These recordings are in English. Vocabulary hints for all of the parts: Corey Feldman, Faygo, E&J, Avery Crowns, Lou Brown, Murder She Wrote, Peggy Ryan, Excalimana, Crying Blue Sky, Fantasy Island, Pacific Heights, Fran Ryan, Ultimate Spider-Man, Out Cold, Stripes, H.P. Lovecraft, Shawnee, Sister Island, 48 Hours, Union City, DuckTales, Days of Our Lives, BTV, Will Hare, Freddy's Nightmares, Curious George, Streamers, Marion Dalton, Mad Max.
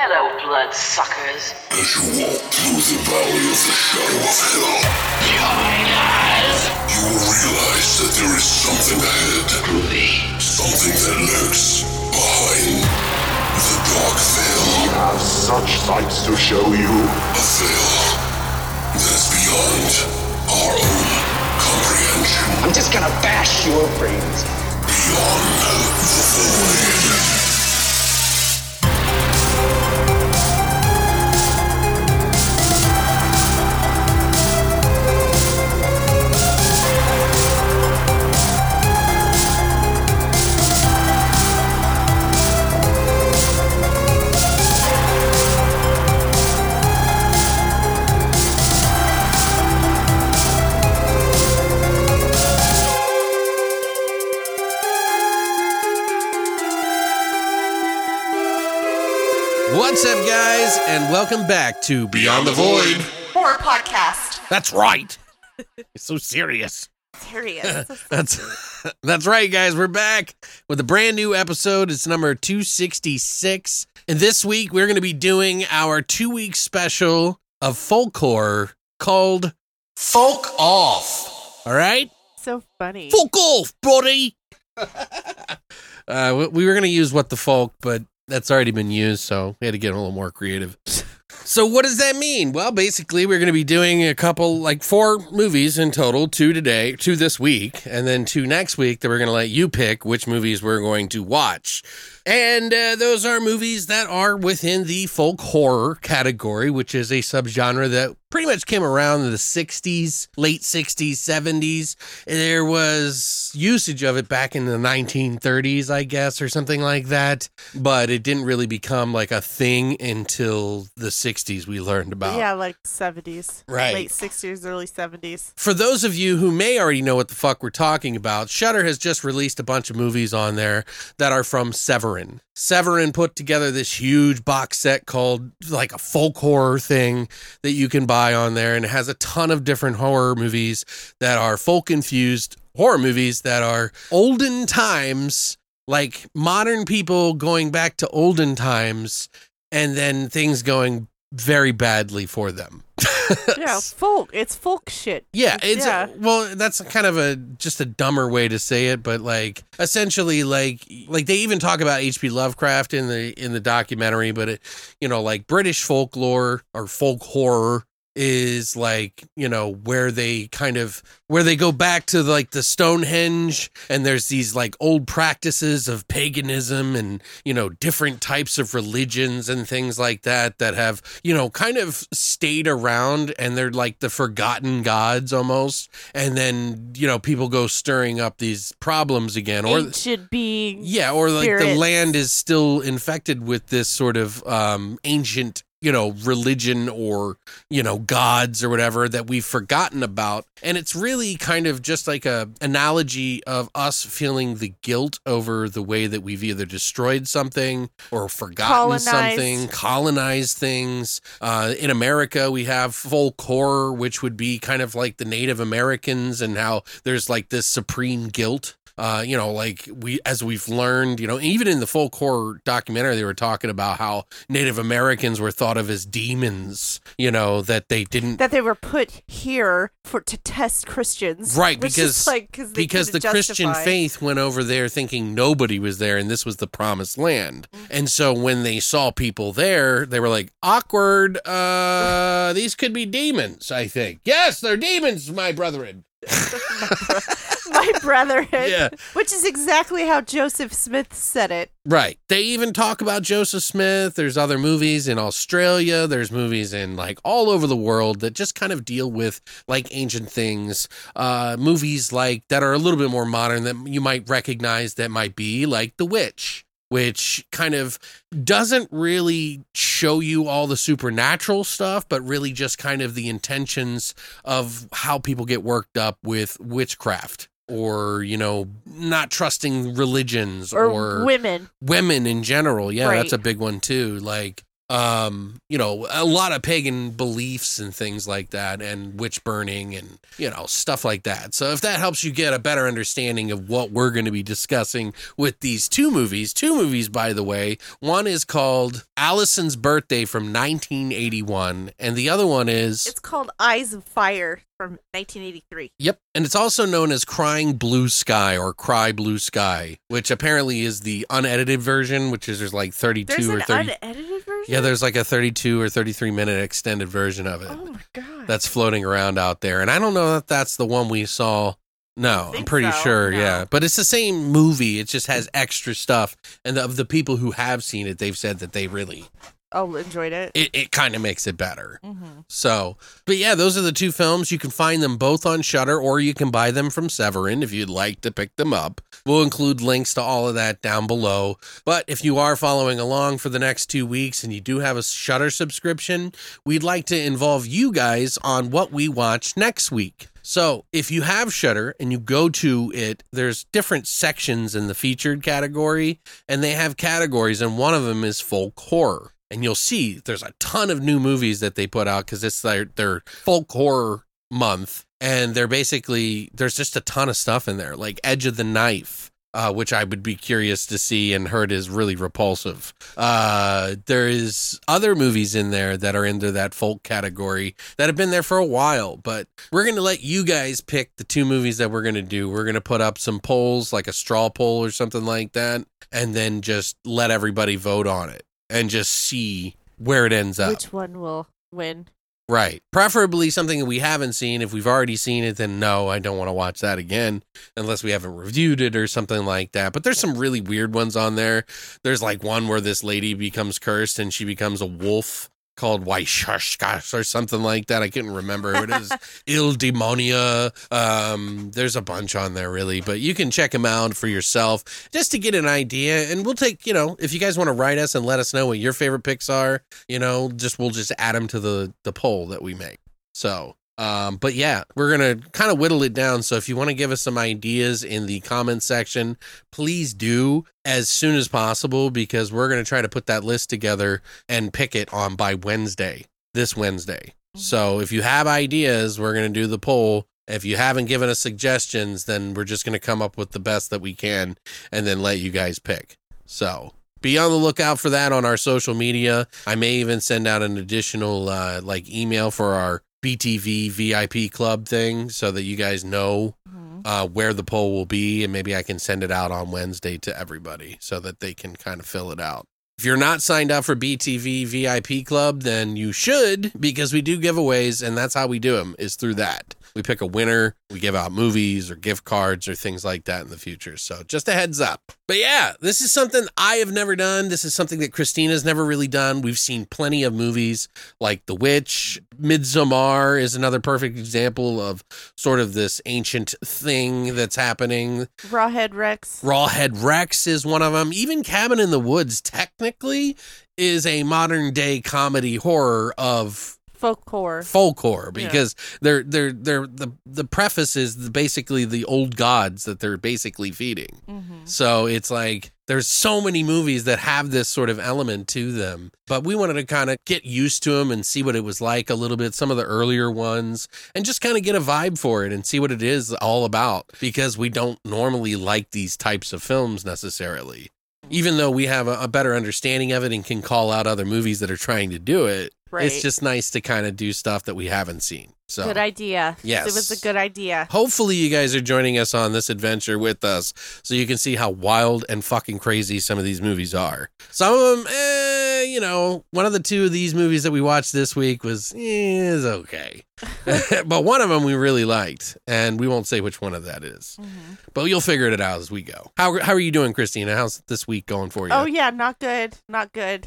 Hello, bloodsuckers. As you walk through the valley of the shadow of hell, behind us, you will realize that there is something ahead. Truly. Something that lurks behind the dark veil. We have such sights to show you. A veil that is beyond our own comprehension. I'm just gonna bash your brains. Beyond the void. What's up, guys, and welcome back to Beyond the Void Horror Podcast. That's right. It's so serious. Serious. That's right, guys. We're back with a brand new episode. It's number 266. And this week, we're going to be doing our 2-week special of folk horror called Folk Off. All right? So funny. Folk off, buddy. We were going to use What the Folk, but that's already been used, so we had to get a little more creative. So what does that mean? Well, basically, we're going to be doing a couple, like 4 movies in total, 2 today, 2 this week, and then 2 next week that we're going to let you pick which movies we're going to watch. And those are movies that are within the folk horror category, which is a subgenre that pretty much came around in the 60s, late 60s, 70s. There was usage of it back in the 1930s, I guess, or something like that. But it didn't really become like a thing until the 60s we learned about. Yeah, like 70s. Right. Late 60s, early 70s. For those of you who may already know what the fuck we're talking about, Shudder has just released a bunch of movies on there that are from Severin. Severin put together this huge box set called like a folk horror thing that you can buy on there, and it has a ton of different horror movies that are folk infused horror movies that are olden times, like modern people going back to olden times and then things going very badly for them. Yeah, folk. It's folk shit. Yeah, it's well, that's kind of just a dumber way to say it, but like essentially, like they even talk about H.P. Lovecraft in the documentary, but it, you know, like British folklore or folk horror is like, you know, where they go back to like the Stonehenge, and there's these like old practices of paganism and, you know, different types of religions and things like that have, you know, kind of stayed around, and they're like the forgotten gods almost. And then, you know, people go stirring up these problems again, or ancient beings. Yeah, or like spirits. The land is still infected with this sort of ancient, you know, religion or, you know, gods or whatever that we've forgotten about. And it's really kind of just like a analogy of us feeling the guilt over the way that we've either destroyed something or forgotten something, colonized things. In America, we have folk horror, which would be kind of like the Native Americans, and how there's like this supreme guilt. You know, like we've learned, you know, even in the folk horror documentary, they were talking about how Native Americans were thought of as demons, you know, that they were put here to test Christians. Right. Because the Christian faith went over there thinking nobody was there, and this was the promised land. Mm-hmm. And so when they saw people there, they were like, awkward. These could be demons, I think. Yes, they're demons, my brethren. My brethren. Yeah. Which is exactly how Joseph Smith said it. Right. They even talk about Joseph Smith. There's other movies in Australia. There's movies in like all over the world that just kind of deal with like ancient things. Movies like that are a little bit more modern that you might recognize, that might be like The Witch, which kind of doesn't really show you all the supernatural stuff, but really just kind of the intentions of how people get worked up with witchcraft, or, you know, not trusting religions or women in general. Yeah, right. That's a big one too. Like, you know, a lot of pagan beliefs and things like that, and witch burning and, you know, stuff like that. So if that helps you get a better understanding of what we're going to be discussing with these two movies, by the way, one is called Allison's Birthday from 1981. And the other one is, it's called Eyes of Fire from 1983. Yep. And it's also known as Crying Blue Sky or Cry Blue Sky, which apparently is the unedited version, which is there's like 32 there's or 30. There's an unedited version? Yeah, there's like a 32 or 33 minute extended version of it. Oh my God. That's floating around out there. And I don't know if that's the one we saw. No, I'm pretty sure. No. Yeah. But it's the same movie. It just has extra stuff. And of the people who have seen it, they've said that they really enjoyed it. It kind of makes it better. Mm-hmm. So, but yeah, those are the two films. You can find them both on Shudder, or you can buy them from Severin if you'd like to pick them up. We'll include links to all of that down below. But if you are following along for the next 2 weeks and you do have a Shudder subscription, we'd like to involve you guys on what we watch next week. So if you have Shudder and you go to it, there's different sections in the featured category, and they have categories, and one of them is folk horror. And you'll see there's a ton of new movies that they put out because it's their folk horror month. And they're basically, there's just a ton of stuff in there, like Edge of the Knife, which I would be curious to see and heard is really repulsive. There is other movies in there that are into that folk category that have been there for a while. But we're going to let you guys pick the two movies that we're going to do. We're going to put up some polls, like a straw poll or something like that, and then just let everybody vote on it. And just see where it ends up. Which one will win? Right. Preferably something that we haven't seen. If we've already seen it, then no, I don't want to watch that again unless we haven't reviewed it or something like that. But there's some really weird ones on there. There's like one where this lady becomes cursed and she becomes a wolf called Weishashkash or something like that. I couldn't remember. It is Il Demonia. There's a bunch on there, really, but you can check them out for yourself just to get an idea. And we'll take, you know, if you guys want to write us and let us know what your favorite picks are, you know, we'll just add them to the poll that we make. So, but yeah, we're going to kind of whittle it down. So if you want to give us some ideas in the comment section, please do. As soon as possible, because we're going to try to put that list together and pick it on by this Wednesday. So if you have ideas, we're going to do the poll. If you haven't given us suggestions, then we're just going to come up with the best that we can and then let you guys pick. So be on the lookout for that on our social media. I may even send out an additional email for our BTV VIP club thing so that you guys know where the poll will be, and maybe I can send it out on Wednesday to everybody so that they can kind of fill it out. If you're not signed up for BTV VIP Club, then you should, because we do giveaways, and that's how we do them, is through that. We pick a winner, we give out movies or gift cards or things like that in the future. So just a heads up. But yeah, this is something I have never done. This is something that Christina's never really done. We've seen plenty of movies like The Witch. Midsommar is another perfect example of sort of this ancient thing that's happening. Rawhead Rex is one of them. Even Cabin in the Woods, technically, is a modern day comedy horror of folk horror because they're the preface is basically the old gods that they're basically feeding. Mm-hmm. So it's like there's so many movies that have this sort of element to them, but we wanted to kind of get used to them and see what it was like a little bit, some of the earlier ones, and just kind of get a vibe for it and see what it is all about, because we don't normally like these types of films necessarily. Even though we have a better understanding of it and can call out other movies that are trying to do it, right. It's just nice to kind of do stuff that we haven't seen. So, good idea. Yes. It was a good idea. Hopefully you guys are joining us on this adventure with us so you can see how wild and fucking crazy some of these movies are. Some of them, one of the two of these movies that we watched this week is okay. But one of them we really liked, and we won't say which one of that is. Mm-hmm. But you'll figure it out as we go. How are you doing, Christina? How's this week going for you? Oh, yeah, not good.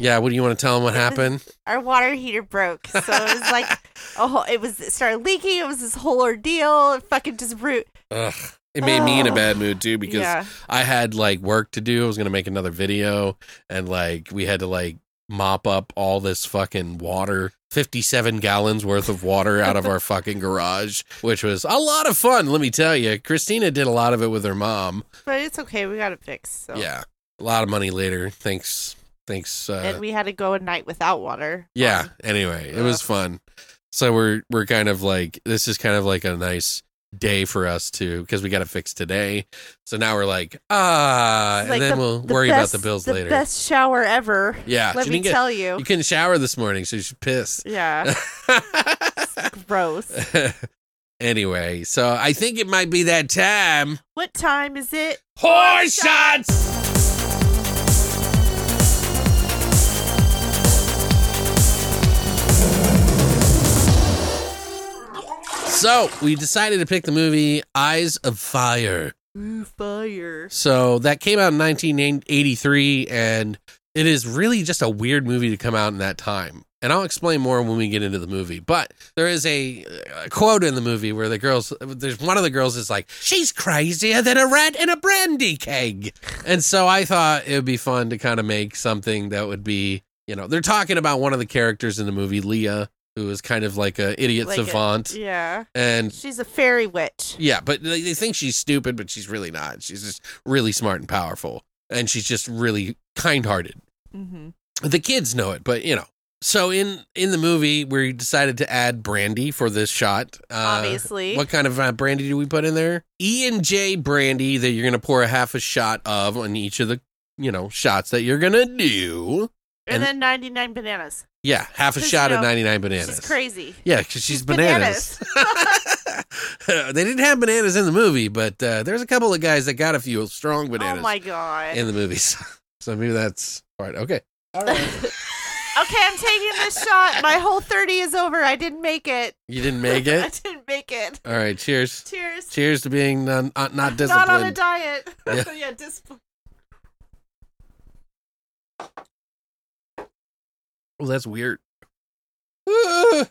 Yeah, what do you want to tell them what happened? Our water heater broke, so it was like, it started leaking. It was this whole ordeal. It fucking just It made me in a bad mood, too, because I had, work to do. I was going to make another video, and, we had to, mop up all this fucking water, 57 gallons worth of water out of our fucking garage, which was a lot of fun, let me tell you. Christina did a lot of it with her mom. But it's okay. We got it fixed. So. Yeah. A lot of money later. Thanks. Thanks. And we had to go a night without water. Yeah. Anyway, it was fun. So we're kind of like, this is kind of like a nice day for us to, because we got to fix today. So now we're like, and then we'll worry about the bills later. Best shower ever. Yeah. Let me tell you. You couldn't shower this morning, so she's pissed. Yeah. Gross. Anyway, so I think it might be that time. What time is it? Whore shots! So we decided to pick the movie Eyes of Fire. Ooh, fire. So that came out in 1983, and it is really just a weird movie to come out in that time. And I'll explain more when we get into the movie. But there is a quote in the movie where the girls, there's one of the girls is like, she's crazier than a rat in a brandy keg. And so I thought it would be fun to kind of make something that would be, you know, they're talking about one of the characters in the movie, Leah, who is kind of like an idiot savant. Yeah. And she's a fairy witch. Yeah, but they think she's stupid, but she's really not. She's just really smart and powerful. And she's just really kind-hearted. Mm-hmm. The kids know it, but, you know. So in the movie, we decided to add brandy for this shot. Obviously. What kind of brandy do we put in there? E&J brandy that you're going to pour a half a shot of on each of the, you know, shots that you're going to do. And then 99 bananas. Yeah, half a shot of 99 bananas. She's crazy. Yeah, because she's bananas. They didn't have bananas in the movie, but there's a couple of guys that got a few strong bananas. Oh, my God. In the movies. So maybe that's part. Okay. All right. Okay, I'm taking this shot. My whole 30 is over. I didn't make it. You didn't make it? I didn't make it. All right, cheers. Cheers. Cheers to being not disciplined. Not on a diet. Yeah, yeah, discipline. Oh, that's weird. Oh,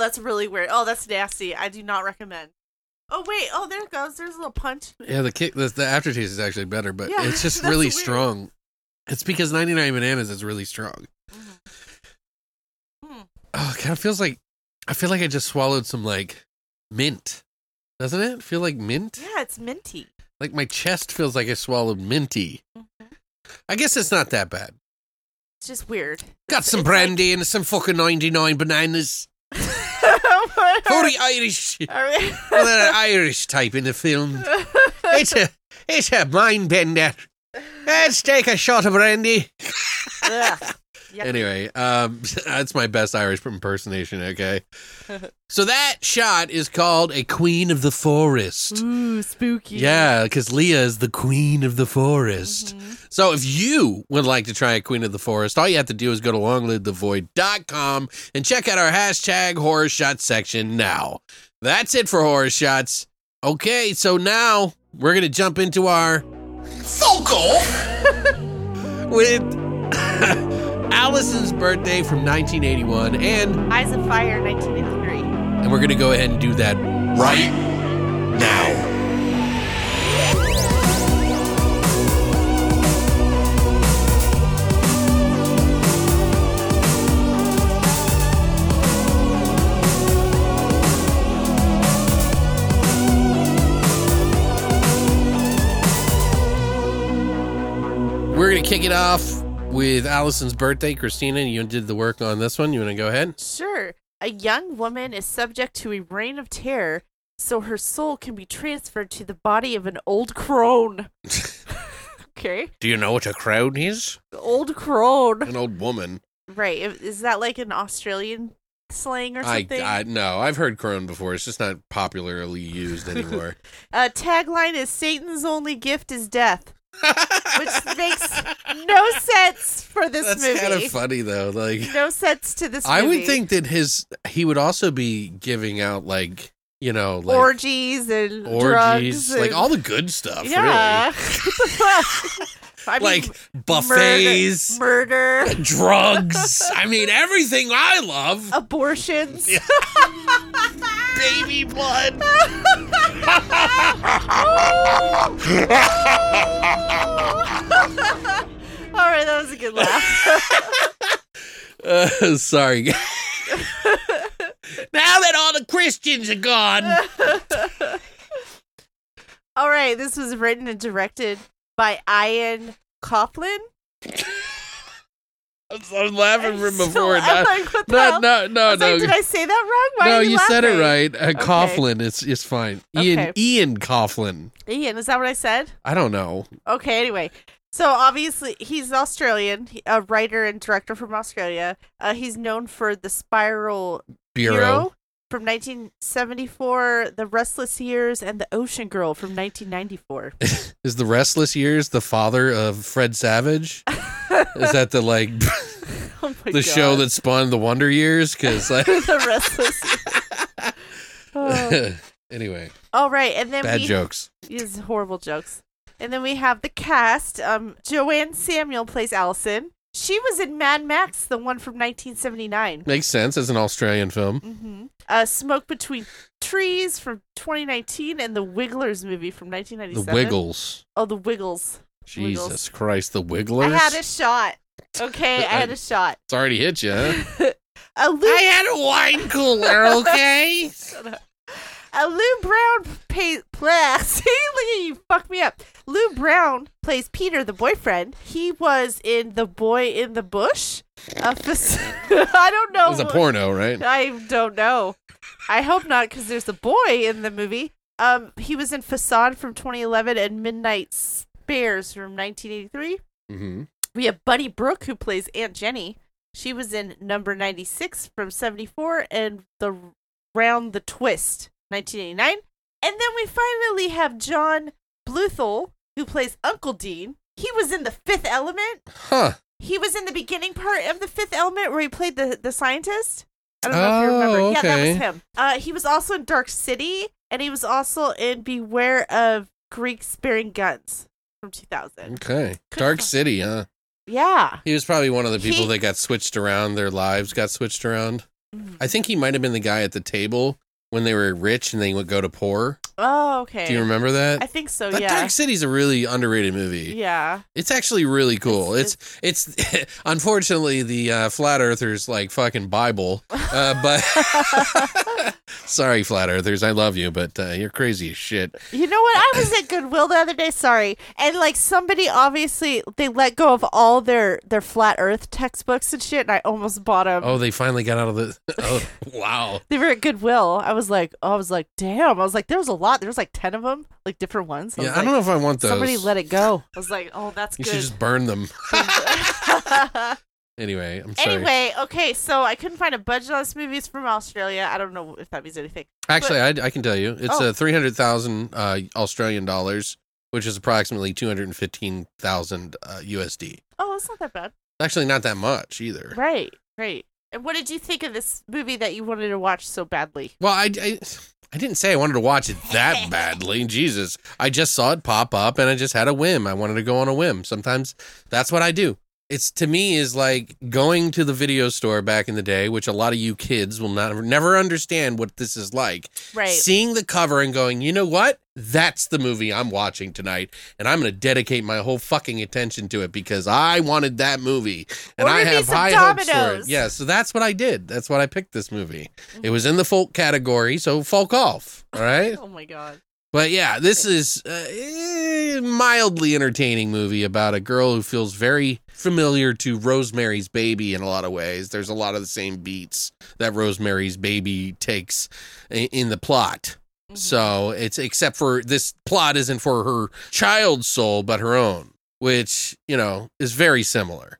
that's really weird. Oh, that's nasty. I do not recommend. Oh, wait. Oh, there it goes. There's a little punch. Yeah, the aftertaste is actually better, but yeah, it's just really weird. Strong. It's because 99 bananas is really strong. Mm-hmm. Oh, it kind of feels like, I feel like I just swallowed some, like, mint. Doesn't it feel like mint? Yeah, it's minty. Like, my chest feels like I swallowed minty. Mm-hmm. I guess it's not that bad. It's just weird. Got some brandy and some fucking 99 bananas. 40 Irish. Well, they're an Irish type in the film. It's a mind bender. Let's take a shot of brandy. Anyway, that's my best Irish impersonation, okay? So that shot is called a Queen of the Forest. Ooh, spooky. Yeah, because Leah is the Queen of the Forest. Mm-hmm. So if you would like to try a Queen of the Forest, all you have to do is go to longlivethevoid.com and check out our hashtag horror shot section now. That's it for horror shots. Okay, so now we're going to jump into our focal with... Allison's Birthday from 1981 and Eyes of Fire 1983. And we're going to go ahead and do that right now. We're going to kick it off with Allison's Birthday. Christina, you did the work on this one. You want to go ahead? Sure. A young woman is subject to a reign of terror, so her soul can be transferred to the body of an old crone. Okay. Do you know what a crone is? Old crone. An old woman. Right. Is that like an Australian slang or something? No, I've heard crone before. It's just not popularly used anymore. Tagline is, Satan's only gift is death. Which makes no sense for this movie. That's kind of funny, though. Like, no sense to this movie. I would think that he would also be giving out, like, you know, like orgies, drugs, like all the good stuff. Yeah, really. I mean, like buffets, murder, drugs. I mean, everything I love. Abortions, yeah. Baby blood. All right, that was a good laugh. Sorry. Now that all the Christians are gone. All right, this was written and directed by Ian Coughlan. I'm laughing from before. No. Did I say that wrong? Why are you laughing? Said it right. Okay. Coughlan, it's fine. Okay. Ian Coughlan. Ian, is that what I said? I don't know. Okay, anyway. So obviously he's Australian, a writer and director from Australia. He's known for The Spiral Bureau from 1974, The Restless Years, and The Ocean Girl from 1994. Is The Restless Years the father of Fred Savage? Is that the like oh the God. Show that spawned The Wonder Years? Because like The Restless Years. Oh. Anyway. All right, and then bad jokes. These horrible jokes. And then we have the cast. Joanne Samuel plays Allison. She was in Mad Max, the one from 1979. Makes sense as an Australian film. Mm-hmm. Smoke Between Trees from 2019 and the Wigglers movie from 1997. The Wiggles. Oh, the Wiggles. Jesus Wiggles. Christ, the Wigglers. I had a shot. Okay, I had a shot. It's already hit you, huh? I had a wine cooler, okay? Shut up. Lou Brown Lou Brown plays Peter, the boyfriend. He was in The Boy in the Bush. I don't know. It was a porno, right? I don't know. I hope not, because there's a boy in the movie. He was in Facade from 2011 and Midnight Spares from 1983. Mm-hmm. We have Buddy Brooke, who plays Aunt Jenny. She was in Number 96 from 74 and The Round the Twist, 1989. And then we finally have John Bluthal, who plays Uncle Dean. He was in The Fifth Element. Huh. He was in the beginning part of The Fifth Element where he played the scientist. I don't know if you remember. Okay. Yeah, that was him. He was also in Dark City, and he was also in Beware of Greeks Bearing Guns from 2000. Okay. Dark City, huh? Yeah. He was probably one of the people that got switched around. Their lives got switched around. I think he might have been the guy at the table when they were rich and they would go to poor. Oh, okay. Do you remember that? I think so, yeah. Dark City's a really underrated movie. Yeah. It's actually really cool. It's unfortunately, the Flat Earthers, like, fucking Bible. But sorry, Flat Earthers. I love you, but you're crazy as shit. You know what? I was at Goodwill the other day. Sorry. And, like, somebody, obviously, they let go of all their Flat Earth textbooks and shit, and I almost bought them. Oh, they finally got out of the... Oh, wow. They were at Goodwill. I was like, damn. I was like, there was a lot. There was like 10 of them, like different ones. I don't know if I want those. Somebody let it go. I was like, oh, that's good. You should just burn them. Anyway, I'm sorry. Anyway, okay, so I couldn't find a budget on this movie. It's from Australia. I don't know if that means anything. Actually, but, I can tell you. It's $300,000 Australian dollars, which is approximately $215,000 USD. Oh, that's not that bad. Actually, not that much either. Right. And what did you think of this movie that you wanted to watch so badly? Well, I didn't say I wanted to watch it that badly. Jesus. I just saw it pop up and I just had a whim. I wanted to go on a whim. Sometimes that's what I do. It's to me is like going to the video store back in the day, which a lot of you kids will never understand what this is like. Right. Seeing the cover and going, you know what? That's the movie I'm watching tonight, and I'm going to dedicate my whole fucking attention to it because I wanted that movie, and I have high hopes for it. Yeah, so that's what I did. That's what I picked this movie. Mm-hmm. It was in the folk category, so folk off, all right? Oh, my God. But yeah, this is a mildly entertaining movie about a girl who feels very familiar to Rosemary's Baby in a lot of ways. There's a lot of the same beats that Rosemary's Baby takes in the plot. Mm-hmm. So it's except for this plot isn't for her child's soul, but her own, which, you know, is very similar.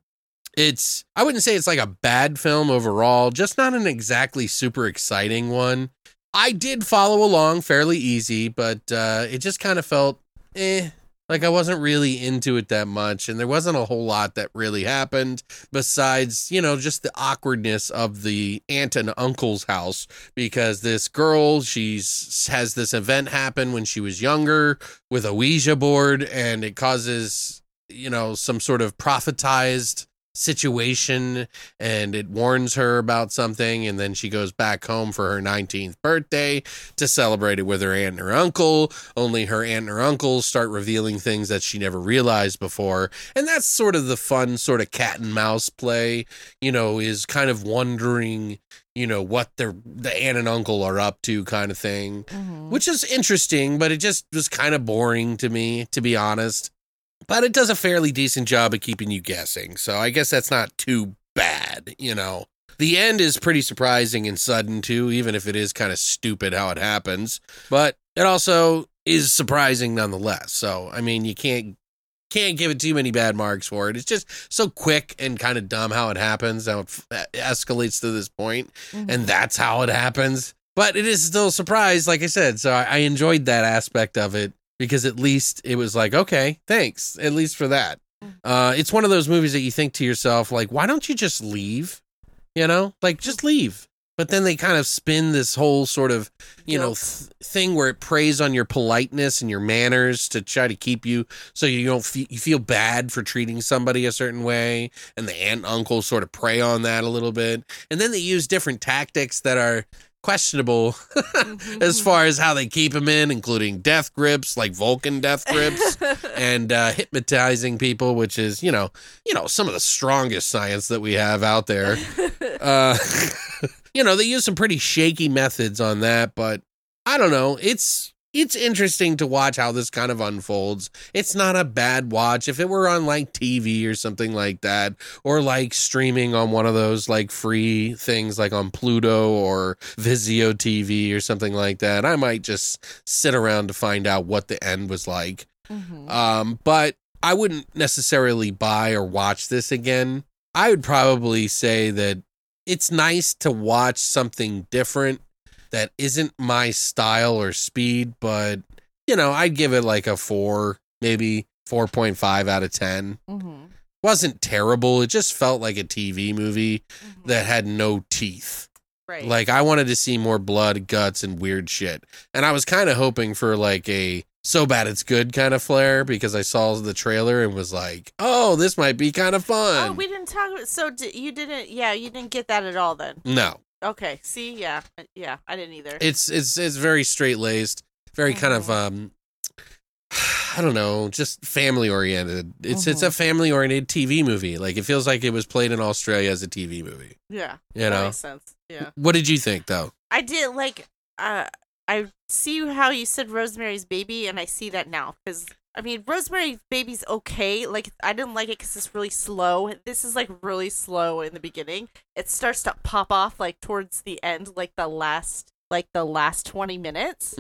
I wouldn't say it's like a bad film overall, just not an exactly super exciting one. I did follow along fairly easy, but it just kind of felt, like I wasn't really into it that much, and there wasn't a whole lot that really happened besides, you know, just the awkwardness of the aunt and uncle's house, because this girl, has this event happen when she was younger with a Ouija board, and it causes, you know, some sort of prophetized situation, and it warns her about something, and then she goes back home for her 19th birthday to celebrate it with her aunt and her uncle, only her aunt and her uncle start revealing things that she never realized before, and that's sort of the fun sort of cat and mouse play, you know, is kind of wondering, you know, what the aunt and uncle are up to kind of thing, mm-hmm. which is interesting, but it just was kind of boring to me, to be honest. But it does a fairly decent job of keeping you guessing. So I guess that's not too bad, you know. The end is pretty surprising and sudden, too, even if it is kind of stupid how it happens. But it also is surprising nonetheless. So, I mean, you can't give it too many bad marks for it. It's just so quick and kind of dumb how it happens, how it escalates to this point, and that's how it happens. But it is still a surprise, like I said. So I enjoyed that aspect of it because at least it was like, okay, thanks, at least for that. It's one of those movies that you think to yourself, like, why don't you just leave? You know, like, just leave. But then they kind of spin this whole sort of, you know, thing where it preys on your politeness and your manners to try to keep you so you don't you feel bad for treating somebody a certain way. And the aunt and uncle sort of prey on that a little bit. And then they use different tactics that are questionable as far as how they keep them in, including death grips, like Vulcan death grips, and hypnotizing people, which is, you know, some of the strongest science that we have out there. You know, they use some pretty shaky methods on that, but I don't know. It's interesting to watch how this kind of unfolds. It's not a bad watch. If it were on like TV or something like that, or like streaming on one of those like free things like on Pluto or Vizio TV or something like that, I might just sit around to find out what the end was like. But I wouldn't necessarily buy or watch this again. I would probably say that it's nice to watch something different that isn't my style or speed, but, you know, I'd give it like a 4, maybe 4.5 out of 10. Wasn't terrible. It just felt like a TV movie that had no teeth. Right. Like, I wanted to see more blood, guts, and weird shit. And I was kind of hoping for like a so bad it's good kind of flair because I saw the trailer and was like, oh, this might be kind of fun. Oh, we didn't talk about it. So you didn't get that at all then? No. Okay. See? Yeah. I didn't either. It's very straight-laced, very kind of, I don't know, just family-oriented. It's a family-oriented TV movie. Like, it feels like it was played in Australia as a TV movie. Yeah. You know? That makes sense. Yeah. What did you think, though? I did, like, I see how you said Rosemary's Baby, and I see that now. Because, I mean, Rosemary's Baby's okay. Like, I didn't like it because it's really slow. This is, like, really slow in the beginning. It starts to pop off, like, towards the end, like the last 20 minutes.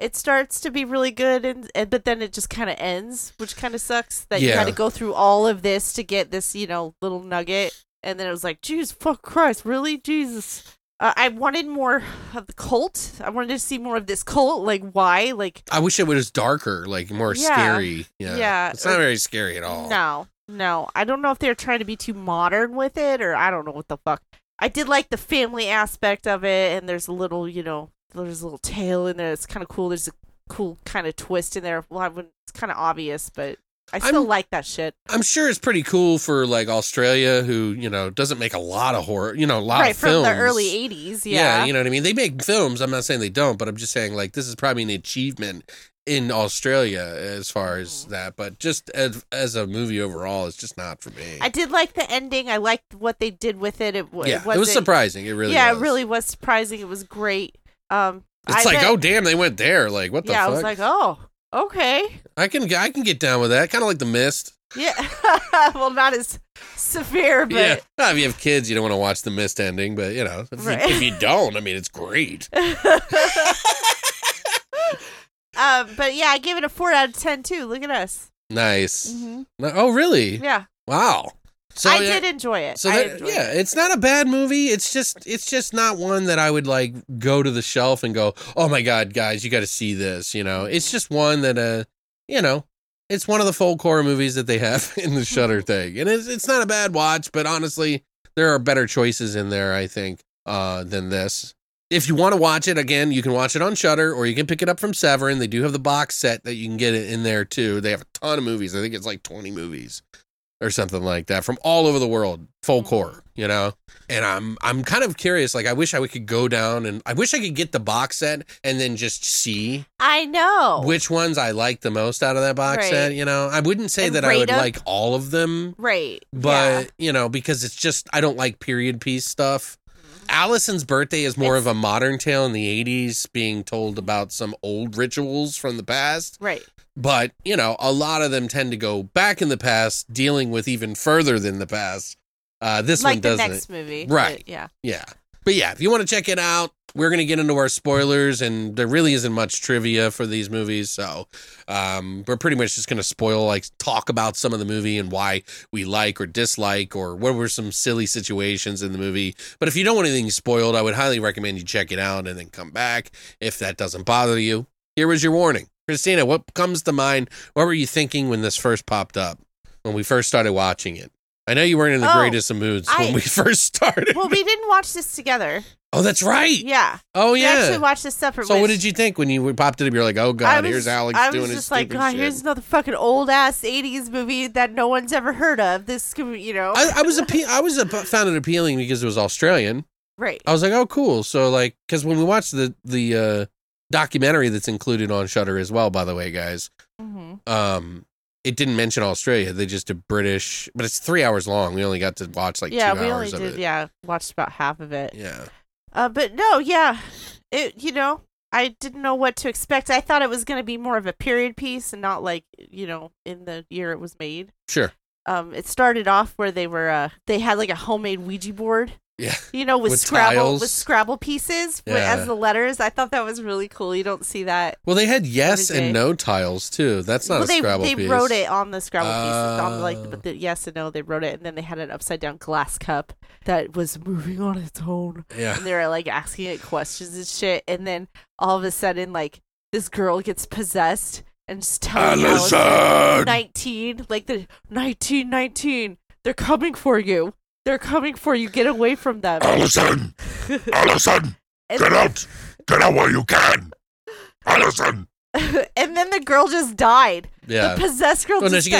It starts to be really good, and but then it just kind of ends, which kind of sucks that you had to go through all of this to get this, you know, little nugget. And then it was like, geez, fuck Christ, really? Jesus. I wanted more of the cult. I wanted to see more of this cult. Like, why? Like, I wish it was darker, like more scary. Yeah. It's not very scary at all. No. I don't know if they're trying to be too modern with it, or I don't know what the fuck. I did like the family aspect of it, and there's a little, you know, there's a little tale in there. It's kind of cool. There's a cool kind of twist in there. Well, it's kind of obvious, but I still like that shit. I'm sure it's pretty cool for like Australia, who, you know, doesn't make a lot of horror, you know, a lot of films. Right, from the early 80s, Yeah, you know what I mean? They make films. I'm not saying they don't, but I'm just saying like this is probably an achievement in Australia as far as that. But just as a movie overall, it's just not for me. I did like the ending. I liked what they did with it. It was surprising. It really was surprising. It was great. It's oh, damn, they went there. Like, what the fuck? Yeah, I was like, oh. Okay. I can get down with that. Kind of like The Mist. Yeah. Well, not as severe, but... Yeah. Well, if you have kids, you don't want to watch The Mist ending, but, you know, if you don't, I mean, it's great. But, yeah, I gave it a 4 out of 10, too. Look at us. Nice. Oh, really? Yeah. Wow. So, I did enjoy it. So I enjoyed it. It's not a bad movie. It's just not one that I would like go to the shelf and go, oh my God, guys, you got to see this. You know, it's just one that, you know, it's one of the folk horror movies that they have in the Shudder thing. And it's not a bad watch, but honestly, there are better choices in there, I think, than this. If you want to watch it again, you can watch it on Shudder, or you can pick it up from Severin. They do have the box set that you can get it in there too. They have a ton of movies. I think it's like 20 movies. Or something like that from all over the world, folk horror, you know? And I'm kind of curious. Like, I wish I could go down and I wish I could get the box set and then just see. I know. Which ones I like the most out of that box set, you know? I wouldn't say that I would like all of them. Right. But, you know, because it's just, I don't like period piece stuff. Allison's Birthday is more of a modern tale in the 80s being told about some old rituals from the past. Right. But, you know, a lot of them tend to go back in the past, dealing with even further than the past This one doesn't. Like the next movie. Right. Yeah. But yeah, if you want to check it out, we're going to get into our spoilers, and there really isn't much trivia for these movies, so we're pretty much just going to spoil, like, talk about some of the movie and why we like or dislike or what were some silly situations in the movie. But if you don't want anything spoiled, I would highly recommend you check it out and then come back if that doesn't bother you. Here was your warning. Christina, what comes to mind? What were you thinking when this first popped up, when we first started watching it? I know you weren't in the greatest of moods when we first started. Well, we didn't watch this together. Oh, that's right. Yeah. Oh, yeah. We actually watched this separate. So what did you think when you popped it up? You were like, oh, God, here's Alex doing his stupid shit. I was just like, God, here's another fucking old-ass 80s movie that no one's ever heard of. This, you know. I found it appealing because it was Australian. Right. I was like, oh, cool. So, like, because when we watched the documentary that's included on Shudder as well, by the way, guys, it didn't mention Australia. They just did British, but it's 3 hours long. We only got to watch 2 hours of it. Yeah, watched about half of it. Yeah. But no, yeah, I didn't know what to expect. I thought it was going to be more of a period piece and not like, you know, in the year it was made. Sure. It started off where they were, they had like a homemade Ouija board. Yeah. You know, with Scrabble pieces as the letters. I thought that was really cool. You don't see that. Well, they had yes and no tiles too. That's not a Scrabble piece. They wrote it on the Scrabble pieces, the yes and no, they wrote it, and then they had an upside down glass cup that was moving on its own. Yeah. And they were like asking it questions and shit, and then all of a sudden, like, this girl gets possessed and is telling Allison, Allison 19, like the 19, they're coming for you. They're coming for you. Get away from them. Allison! Allison! Get out! Get out while you can! Allison! And then the girl just died. Yeah. The possessed girl She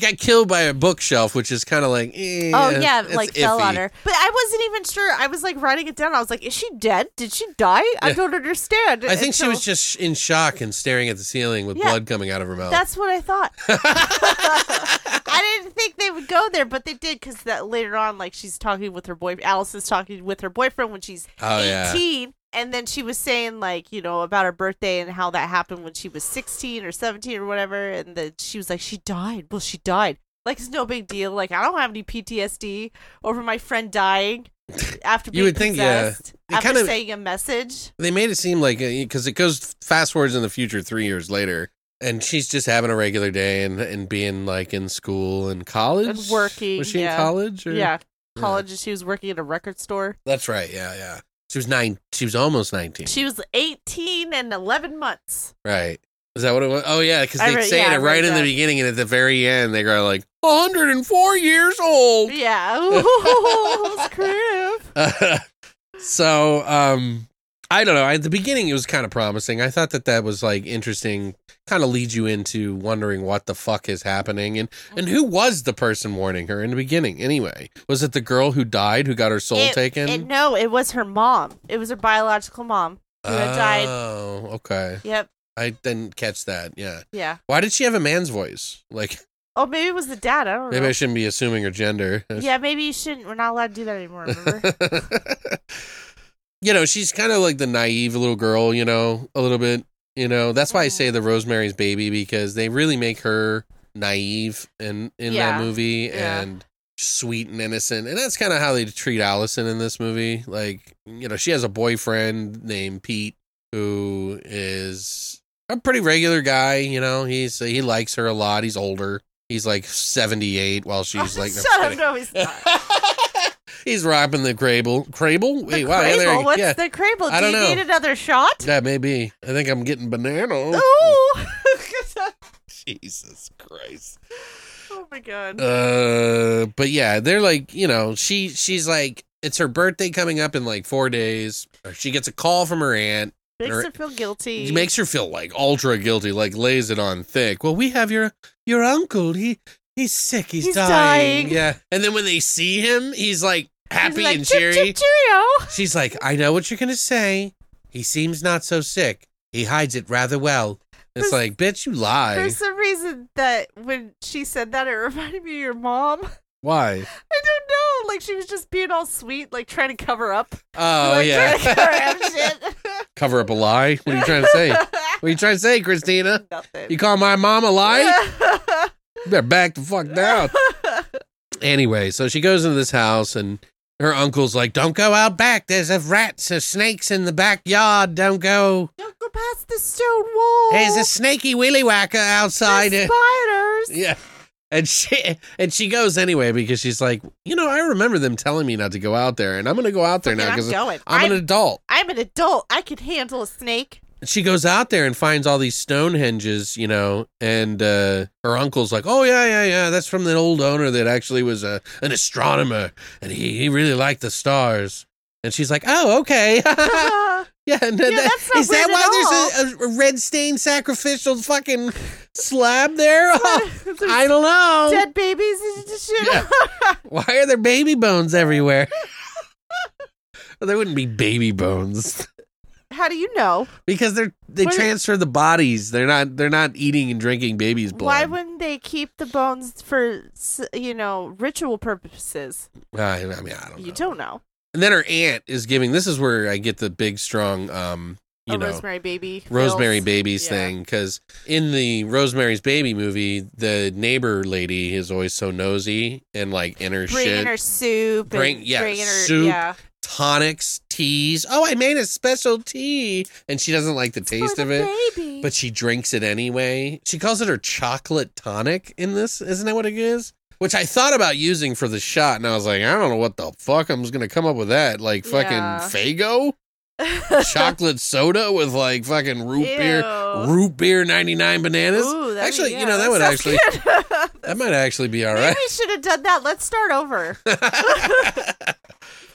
got killed by a bookshelf, which is kind of like, fell on her. But I wasn't even sure. I was like writing it down. I was like, is she dead? Did she die? Yeah. I don't understand. I think she was just in shock and staring at the ceiling with blood coming out of her mouth. That's what I thought. I didn't think they would go there, but they did, because that later on, like, she's talking with her boyfriend. Allison's talking with her boyfriend when she's 18. Yeah. And then she was saying, like, you know, about her birthday and how that happened when she was 16 or 17 or whatever. And then she was like, she died. Well, she died. Like, it's no big deal. Like, I don't have any PTSD over my friend dying after being possessed. Yeah. After saying a message. They made it seem like, because it goes fast forwards in the future 3 years later. And she's just having a regular day and being, like, in school and college. And working. Was she in college? Or? Yeah. College. Yeah. She was working at a record store. That's right. Yeah, yeah. She was She was almost 19. She was 18 and 11 months. Right. Is that what it was? Oh, yeah, because they say it right in the beginning, and at the very end, they go like, 104 years old. Yeah. Ooh, creative. I don't know. At the beginning, it was kind of promising. I thought that was, like, interesting. Kind of leads you into wondering what the fuck is happening. And who was the person warning her in the beginning, anyway? Was it the girl who died, who got her soul taken? No, it was her mom. It was her biological mom who had died. Oh, okay. Yep. I didn't catch that, yeah. Yeah. Why did she have a man's voice? Like... Oh, maybe it was the dad. I don't know. Maybe I shouldn't be assuming her gender. Yeah, maybe you shouldn't. We're not allowed to do that anymore, remember? You know, she's kind of like the naive little girl, you know, a little bit, you know. That's why I say the Rosemary's Baby, because they really make her naive in that movie and sweet and innocent. And that's kind of how they treat Allison in this movie. Like, you know, she has a boyfriend named Pete who is a pretty regular guy, you know. He likes her a lot. He's older. He's like 78 while she's like... No, he's not. He's robbing the Crable. Crable? Wait, wow. Crable? What's the Crable? Do you need another shot? That may be. I think I'm getting banana. Oh! Jesus Christ. Oh, my God. But, yeah, they're like, you know, she's like, it's her birthday coming up in, like, 4 days. She gets a call from her aunt. Makes her feel guilty. He makes her feel, like, ultra guilty, like, lays it on thick. Well, we have your uncle. He's sick. He's dying. Yeah. And then when they see him, he's like happy and cheery. Chip, cheerio. She's like, I know what you're going to say. He seems not so sick. He hides it rather well. It's like, bitch, you lie. For some reason that when she said that, it reminded me of your mom. Why? I don't know. Like, she was just being all sweet, like trying to cover up. Oh, yeah. Trying to cover up shit. Cover up a lie? What are you trying to say? What are you trying to say, Christina? Nothing. You call my mom a lie? You better back the fuck down. Anyway, so she goes into this house and her uncle's like, don't go out back. There's rats or snakes in the backyard. Don't go. Don't go past the stone wall. There's a snaky willy whacker outside. There's spiders. Yeah. And she goes anyway because she's like, you know, I remember them telling me not to go out there, and I'm going to go out there now because I'm an adult. I'm an adult. I can handle a snake. She goes out there and finds all these Stonehenges, you know, and her uncle's like, oh, yeah, that's from the old owner that actually was an astronomer, and he really liked the stars. And she's like, oh, okay. Yeah, no, is that why there's a red stained sacrificial fucking slab there? Oh, I don't know. Dead babies. Yeah. Why are there baby bones everywhere? Well, there wouldn't be baby bones. How do you know? Because they transfer the bodies. They're not eating and drinking babies' blood. Why wouldn't they keep the bones for, you know, ritual purposes? I mean, I don't know. You don't know. And then her aunt is giving, this is where I get the big, strong, Rosemary Babies thing. Because in the Rosemary's Baby movie, the neighbor lady is always so nosy and like in her bringing her soup. Tonics, teas. Oh, I made a special tea. And she doesn't like the taste of it, baby. But she drinks it anyway. She calls it her chocolate tonic in this. Isn't that what it is? Which I thought about using for the shot, and I was like, I don't know what the fuck I'm going to come up with that. Like fucking Faygo? Chocolate soda with like fucking root beer 99 bananas? Ooh, actually, you know, that might actually be all right. Maybe we should have done that. Let's start over.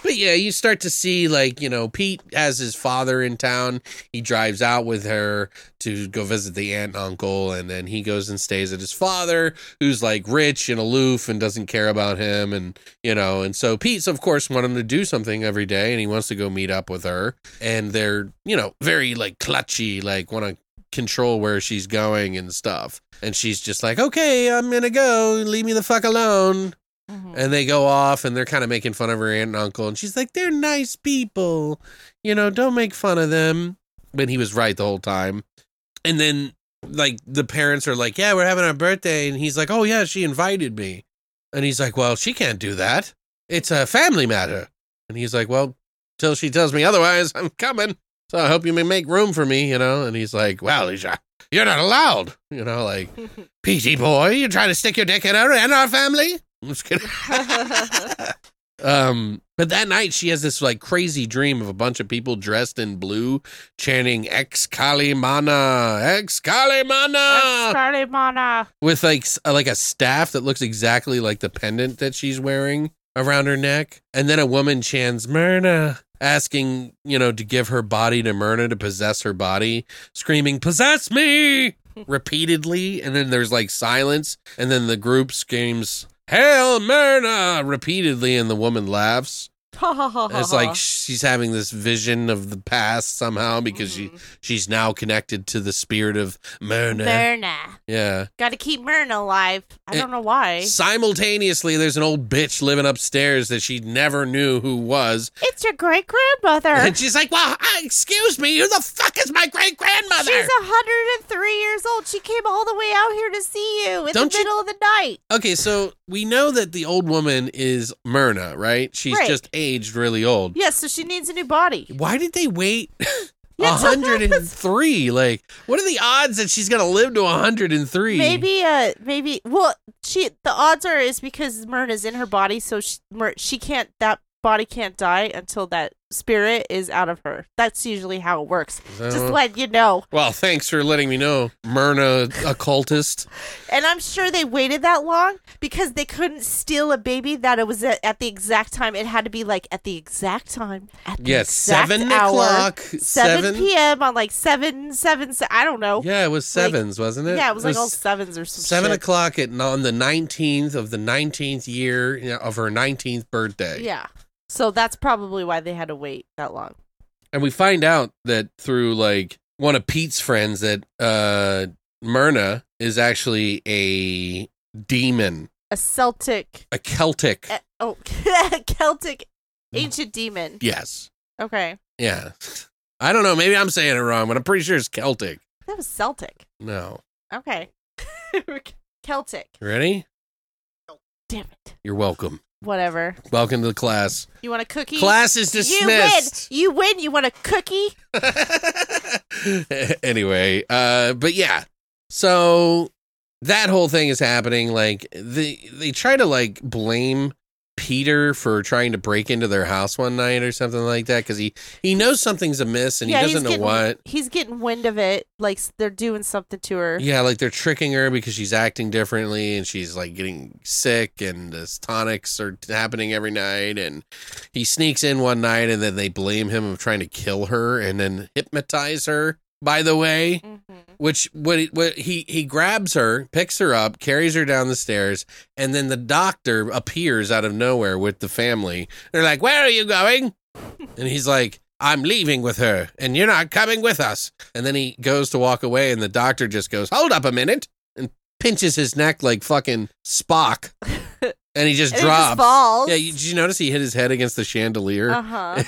But yeah, you start to see, like, you know, Pete has his father in town. He drives out with her to go visit the aunt and uncle, and then he goes and stays at his father, who's, like, rich and aloof and doesn't care about him, and, you know, and so Pete's, of course, wanting him to do something every day, and he wants to go meet up with her, and they're, you know, very, like, clutchy, like, want to control where she's going and stuff, and she's just like, okay, I'm gonna go, leave me the fuck alone. Mm-hmm. And they go off and they're kind of making fun of her aunt and uncle. And she's like, they're nice people. You know, don't make fun of them. But he was right the whole time. And then, like, the parents are like, yeah, we're having our birthday. And he's like, oh, yeah, she invited me. And he's like, well, she can't do that. It's a family matter. And he's like, well, till she tells me otherwise, I'm coming. So I hope you may make room for me, you know. And he's like, well, you're not allowed. You know, like, Petey boy, you're trying to stick your dick in her and our family. I'm just kidding. But that night she has this like crazy dream of a bunch of people dressed in blue chanting Excalimana, Excalimana, Excalimana, with like a staff that looks exactly like the pendant that she's wearing around her neck. And then a woman chants Myrna, asking, you know, to give her body to Myrna to possess her body, screaming, possess me, repeatedly. And then there's like silence. And then the group screams, Hail Myrna, repeatedly, and the woman laughs. It's like she's having this vision of the past somehow because she's now connected to the spirit of Myrna. Myrna. Yeah. Gotta keep Myrna alive. I don't know why. Simultaneously, there's an old bitch living upstairs that she never knew who was. It's your great-grandmother. And she's like, well, excuse me, who the fuck is my great-grandmother? She's 103 years old. She came all the way out here to see you in the middle of the night. Okay, so we know that the old woman is Myrna, right? She's just aged really old. Yes, so she needs a new body. Why did they wait 103? Like, what are the odds that she's gonna live to 103? Maybe. Well, the odds are is because Myrna's in her body, so she can't. That body can't die until that spirit is out of her. That's usually how it works. Just let you know. Well, thanks for letting me know, Myrna occultist. And I'm sure they waited that long because they couldn't steal a baby that it was at the exact time. It had to be like at the exact time. Yes, 7 o'clock. 7 p.m. on like I don't know. Yeah, it was sevens, like, wasn't it? Yeah, it was like all sevens or something. 7 o'clock on the 19th of the 19th year, you know, of her 19th birthday. Yeah. So that's probably why they had to wait that long. And we find out that through, like, one of Pete's friends that Myrna is actually a demon. Celtic ancient demon. Yes. Okay. Yeah. I don't know. Maybe I'm saying it wrong, but I'm pretty sure it's Celtic. That was Celtic. No. Okay. Celtic. Ready? Damn it. You're welcome. Whatever. Welcome to the class. You want a cookie? Class is dismissed. You win. You want a cookie? Anyway, but yeah. So that whole thing is happening. Like they try to like blame Peter for trying to break into their house one night or something like that because he knows something's amiss and he doesn't know what. He's getting wind of it, like they're doing something to her. Yeah, like they're tricking her because she's acting differently and she's like getting sick and the tonics are happening every night. And he sneaks in one night and then they blame him of trying to kill her and then hypnotize her. By the way, he grabs her, picks her up, carries her down the stairs, and then the doctor appears out of nowhere with the family. They're like, "Where are you going?" And he's like, "I'm leaving with her, and you're not coming with us." And then he goes to walk away, and the doctor just goes, "Hold up a minute," and pinches his neck like fucking Spock. And he just drops. He just falls. Yeah, did you notice he hit his head against the chandelier? Uh-huh.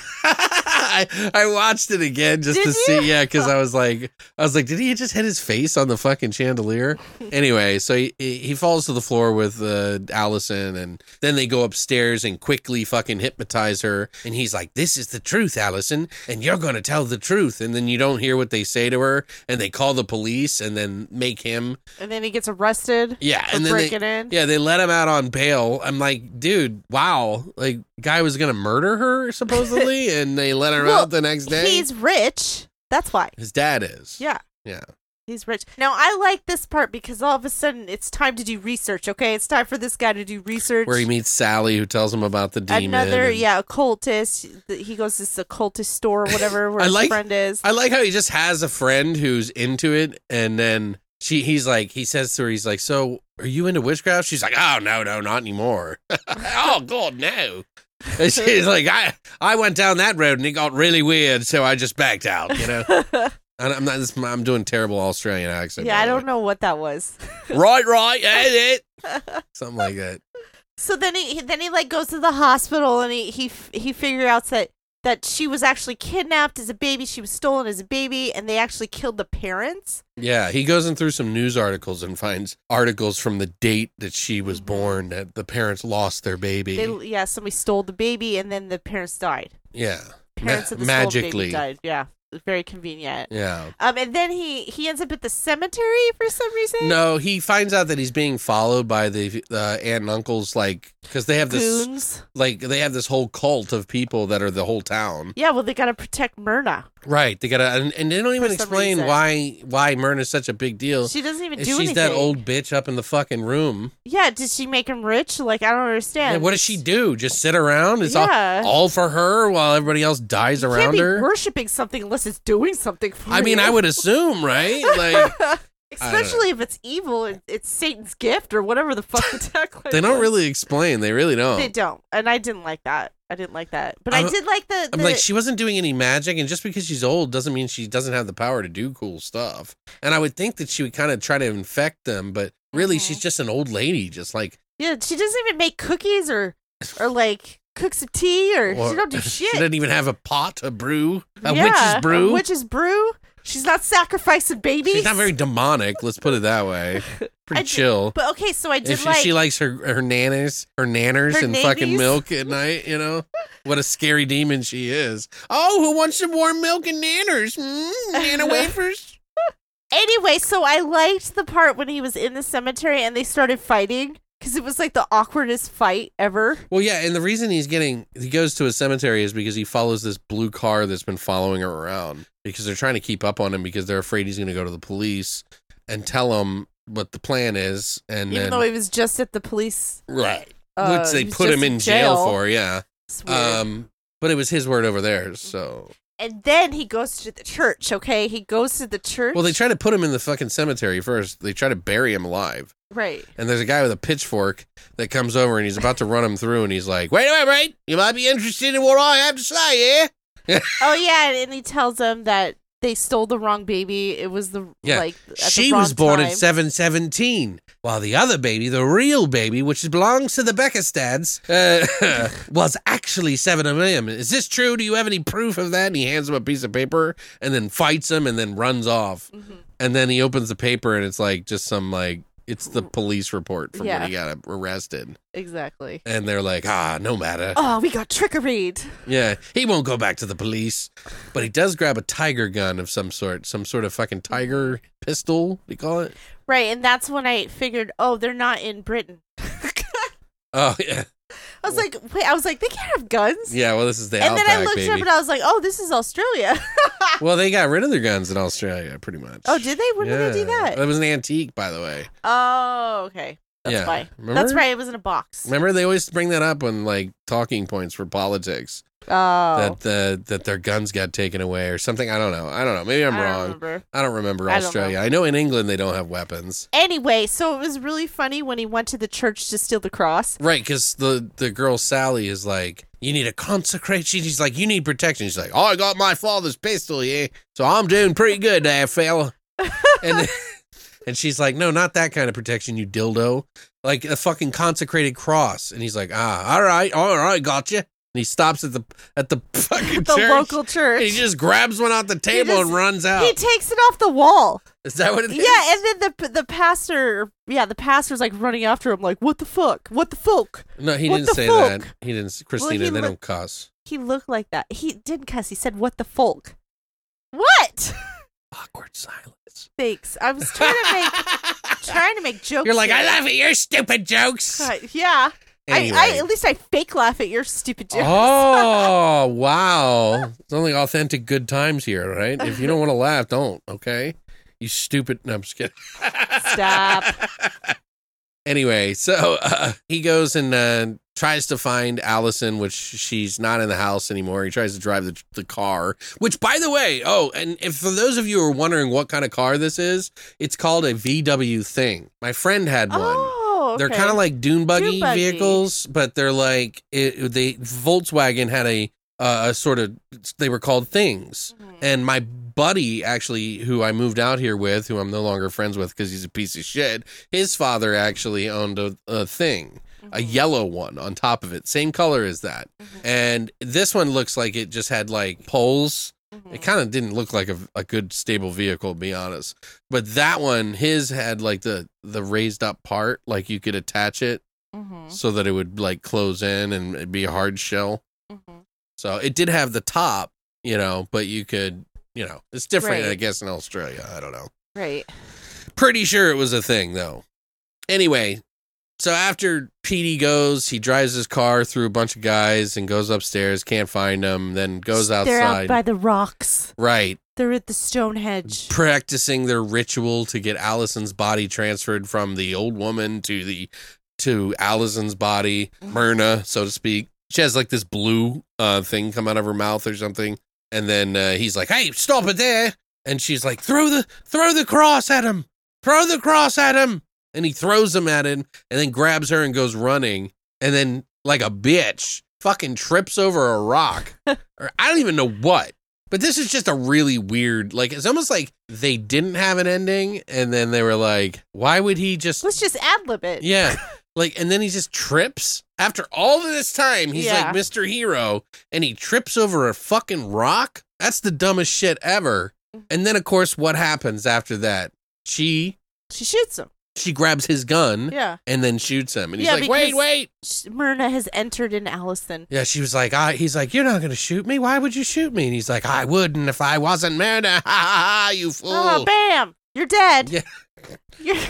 I watched it again just to see. Yeah, because I was like, did he just hit his face on the fucking chandelier? Anyway, so he falls to the floor with Allison, and then they go upstairs and quickly fucking hypnotize her. And he's like, "This is the truth, Allison, and you're going to tell the truth." And then you don't hear what they say to her, and they call the police, and then make him. And then he gets arrested. Yeah, for breaking in. Yeah, they let him out on bail. I'm like, dude, wow. Like, guy was going to murder her, supposedly, and they let her out the next day. He's rich. That's why. His dad is. Yeah. Yeah. He's rich. Now, I like this part because all of a sudden it's time to do research, okay? It's time for this guy to do research. Where he meets Sally, who tells him about the demon. Another occultist. He goes to this occultist store or whatever where his friend is. I like how he just has a friend who's into it, and then... He says to her, he's like, "So, are you into witchcraft?" She's like, "Oh, no, not anymore." Oh, God, no. And she's like, I went down that road and it got really weird, so I just backed out, you know? I'm doing terrible Australian accent. Yeah, I don't know what that was. Right, that's it. Something like that. So then he like goes to the hospital and he figures out that she was actually kidnapped as a baby. She was stolen as a baby, and they actually killed the parents. Yeah, he goes in through some news articles and finds articles from the date that she was born that the parents lost their baby. Somebody stole the baby, and then the parents died. Yeah. Parents of the magically. Baby died, yeah. Very convenient. Yeah. And then he ends up at the cemetery for some reason. No, he finds out that he's being followed by the aunt and uncles, like, because they have this goons. Like they have this whole cult of people that are the whole town. Yeah, well, they got to protect Myrna. Right, they got to, and they don't even explain why Myrna's such a big deal. She doesn't even do anything. She's that old bitch up in the fucking room. Yeah, did she make him rich? Like, I don't understand. Yeah, what does she do? Just sit around? It's all for her while everybody else dies around her. You can't be worshiping something unless it's doing something for you. I mean, I would assume, right? Like. Especially if it's evil, it's Satan's gift or whatever the fuck the tagline is. They don't really explain. They really don't. They don't. And I didn't like that. But I did like the... I'm like, she wasn't doing any magic, and just because she's old doesn't mean she doesn't have the power to do cool stuff. And I would think that she would kind of try to infect them, but really she's just an old lady, just like... Yeah, she doesn't even make cookies or like... cook some tea or she don't do shit. She doesn't even have a pot, a brew, witch's brew. A witch's brew. She's not sacrificing babies. She's not very demonic, let's put it that way. Pretty chill. But okay, so I did she likes her nannies, and nannies. Fucking milk at night, you know? What a scary demon she is. Oh, who wants some warm milk and nanners? Nana wafers? Anyway, so I liked the part when he was in the cemetery and they started fighting. Because it was like the awkwardest fight ever. Well, yeah, and the reason he goes to a cemetery is because he follows this blue car that's been following her around. Because they're trying to keep up on him because they're afraid he's going to go to the police and tell them what the plan is. And Even though he was just at the police. Right. Which they put him in jail for, yeah. But it was his word over theirs, so... And then he goes to the church, okay? He goes to the church. Well, they try to put him in the fucking cemetery first. They try to bury him alive. Right. And there's a guy with a pitchfork that comes over, and he's about to run him through, and he's like, wait, you might be interested in what I have to say, yeah? Oh, yeah, and he tells him that they stole the wrong baby. It was she was born at 7/17, while the other baby, the real baby, which belongs to the Beckerstads, was actually 7 a.m. Is this true? Do you have any proof of that? And he hands him a piece of paper and then fights him and then runs off. Mm-hmm. And then he opens the paper and it's like just some like It's the police report from when he got arrested. Exactly. And they're like, no matter. Oh, we got trickered. Yeah, he won't go back to the police. But he does grab a tiger gun of some sort. Some sort of fucking tiger pistol, they call it. Right, and that's when I figured, they're not in Britain. Oh, yeah. I was like, wait, they can't have guns. Yeah, well, this is the Outback, and then I looked up and I was like, this is Australia. Well, they got rid of their guns in Australia, pretty much. Oh, did they? When did they do that? It was an antique, by the way. Oh, okay. That's why. Remember? That's right. It was in a box. Remember, they always bring that up on, like, talking points for politics. Oh. That their guns got taken away or something. I don't know. Maybe I'm wrong. I don't remember Australia. I know in England they don't have weapons. Anyway, so it was really funny when he went to the church to steal the cross. Right, because the girl Sally is like, you need a consecration. She's like, you need protection. She's like, I got my father's pistol here, so I'm doing pretty good there, fella. And she's like, no, not that kind of protection, you dildo. Like a fucking consecrated cross. And he's like, all right, gotcha. And he stops at the fucking church. The local church. And he just grabs one off the table and runs out. He takes it off the wall. Is that what it is? Yeah, and then the pastor's like running after him like, what the fuck? What the fuck? No, he didn't say that. He didn't. Christina, they don't cuss. He looked like that. He didn't cuss. He said, what the fuck? What? Awkward silence. Thanks. I was trying to make jokes. You're like, I laugh at your stupid jokes. Yeah. Anyway. I at least I fake laugh at your stupid jokes. Oh, wow. It's only authentic good times here, right? If you don't want to laugh, don't, okay? You stupid... No, I'm just kidding. Stop. Anyway, so he goes and tries to find Allison, which she's not in the house anymore. He tries to drive the car, which, by the way, and if for those of you who are wondering what kind of car this is, it's called a VW thing. My friend had one. Oh. They're kind of like dune buggy vehicles, but they're like Volkswagen had a sort of, they were called things. Mm-hmm. And my buddy, actually, who I moved out here with, who I'm no longer friends with because he's a piece of shit, his father actually owned a thing, mm-hmm. a yellow one on top of it, same color as that. Mm-hmm. And this one looks like it just had like poles. It kind of didn't look like a good stable vehicle, to be honest. But that one, his had like the raised up part, like you could attach it so that it would like close in and it'd be a hard shell. Mm-hmm. So it did have the top, but you could, it's different, right. I guess, in Australia. I don't know. Right. Pretty sure it was a thing, though. Anyway, so after Petey goes, he drives his car through a bunch of guys and goes upstairs, can't find them, then goes outside. They're out by the rocks. Right. They're at the Stonehenge. Practicing their ritual to get Allison's body transferred from the old woman to Allison's body, Myrna, so to speak. She has like this blue thing come out of her mouth or something. And then he's like, hey, stop it there. And she's like, throw the cross at him. Throw the cross at him. And he throws them at him and then grabs her and goes running. And then, like a bitch, fucking trips over a rock. Or I don't even know what. But this is just a really weird, like, it's almost like they didn't have an ending. And then they were like, why would he just. Let's just ad-lib it. Yeah. Like, and then he just trips. After all of this time, he's like Mr. Hero. And he trips over a fucking rock. That's the dumbest shit ever. And then, of course, what happens after that? She shoots him. She grabs his gun and then shoots him. And he's like, wait. Myrna has entered in Allison. Yeah, she was like, he's like, you're not going to shoot me? Why would you shoot me? And he's like, I wouldn't if I wasn't Myrna. Ha, ha, ha, you fool. Oh, bam. You're dead. Yeah.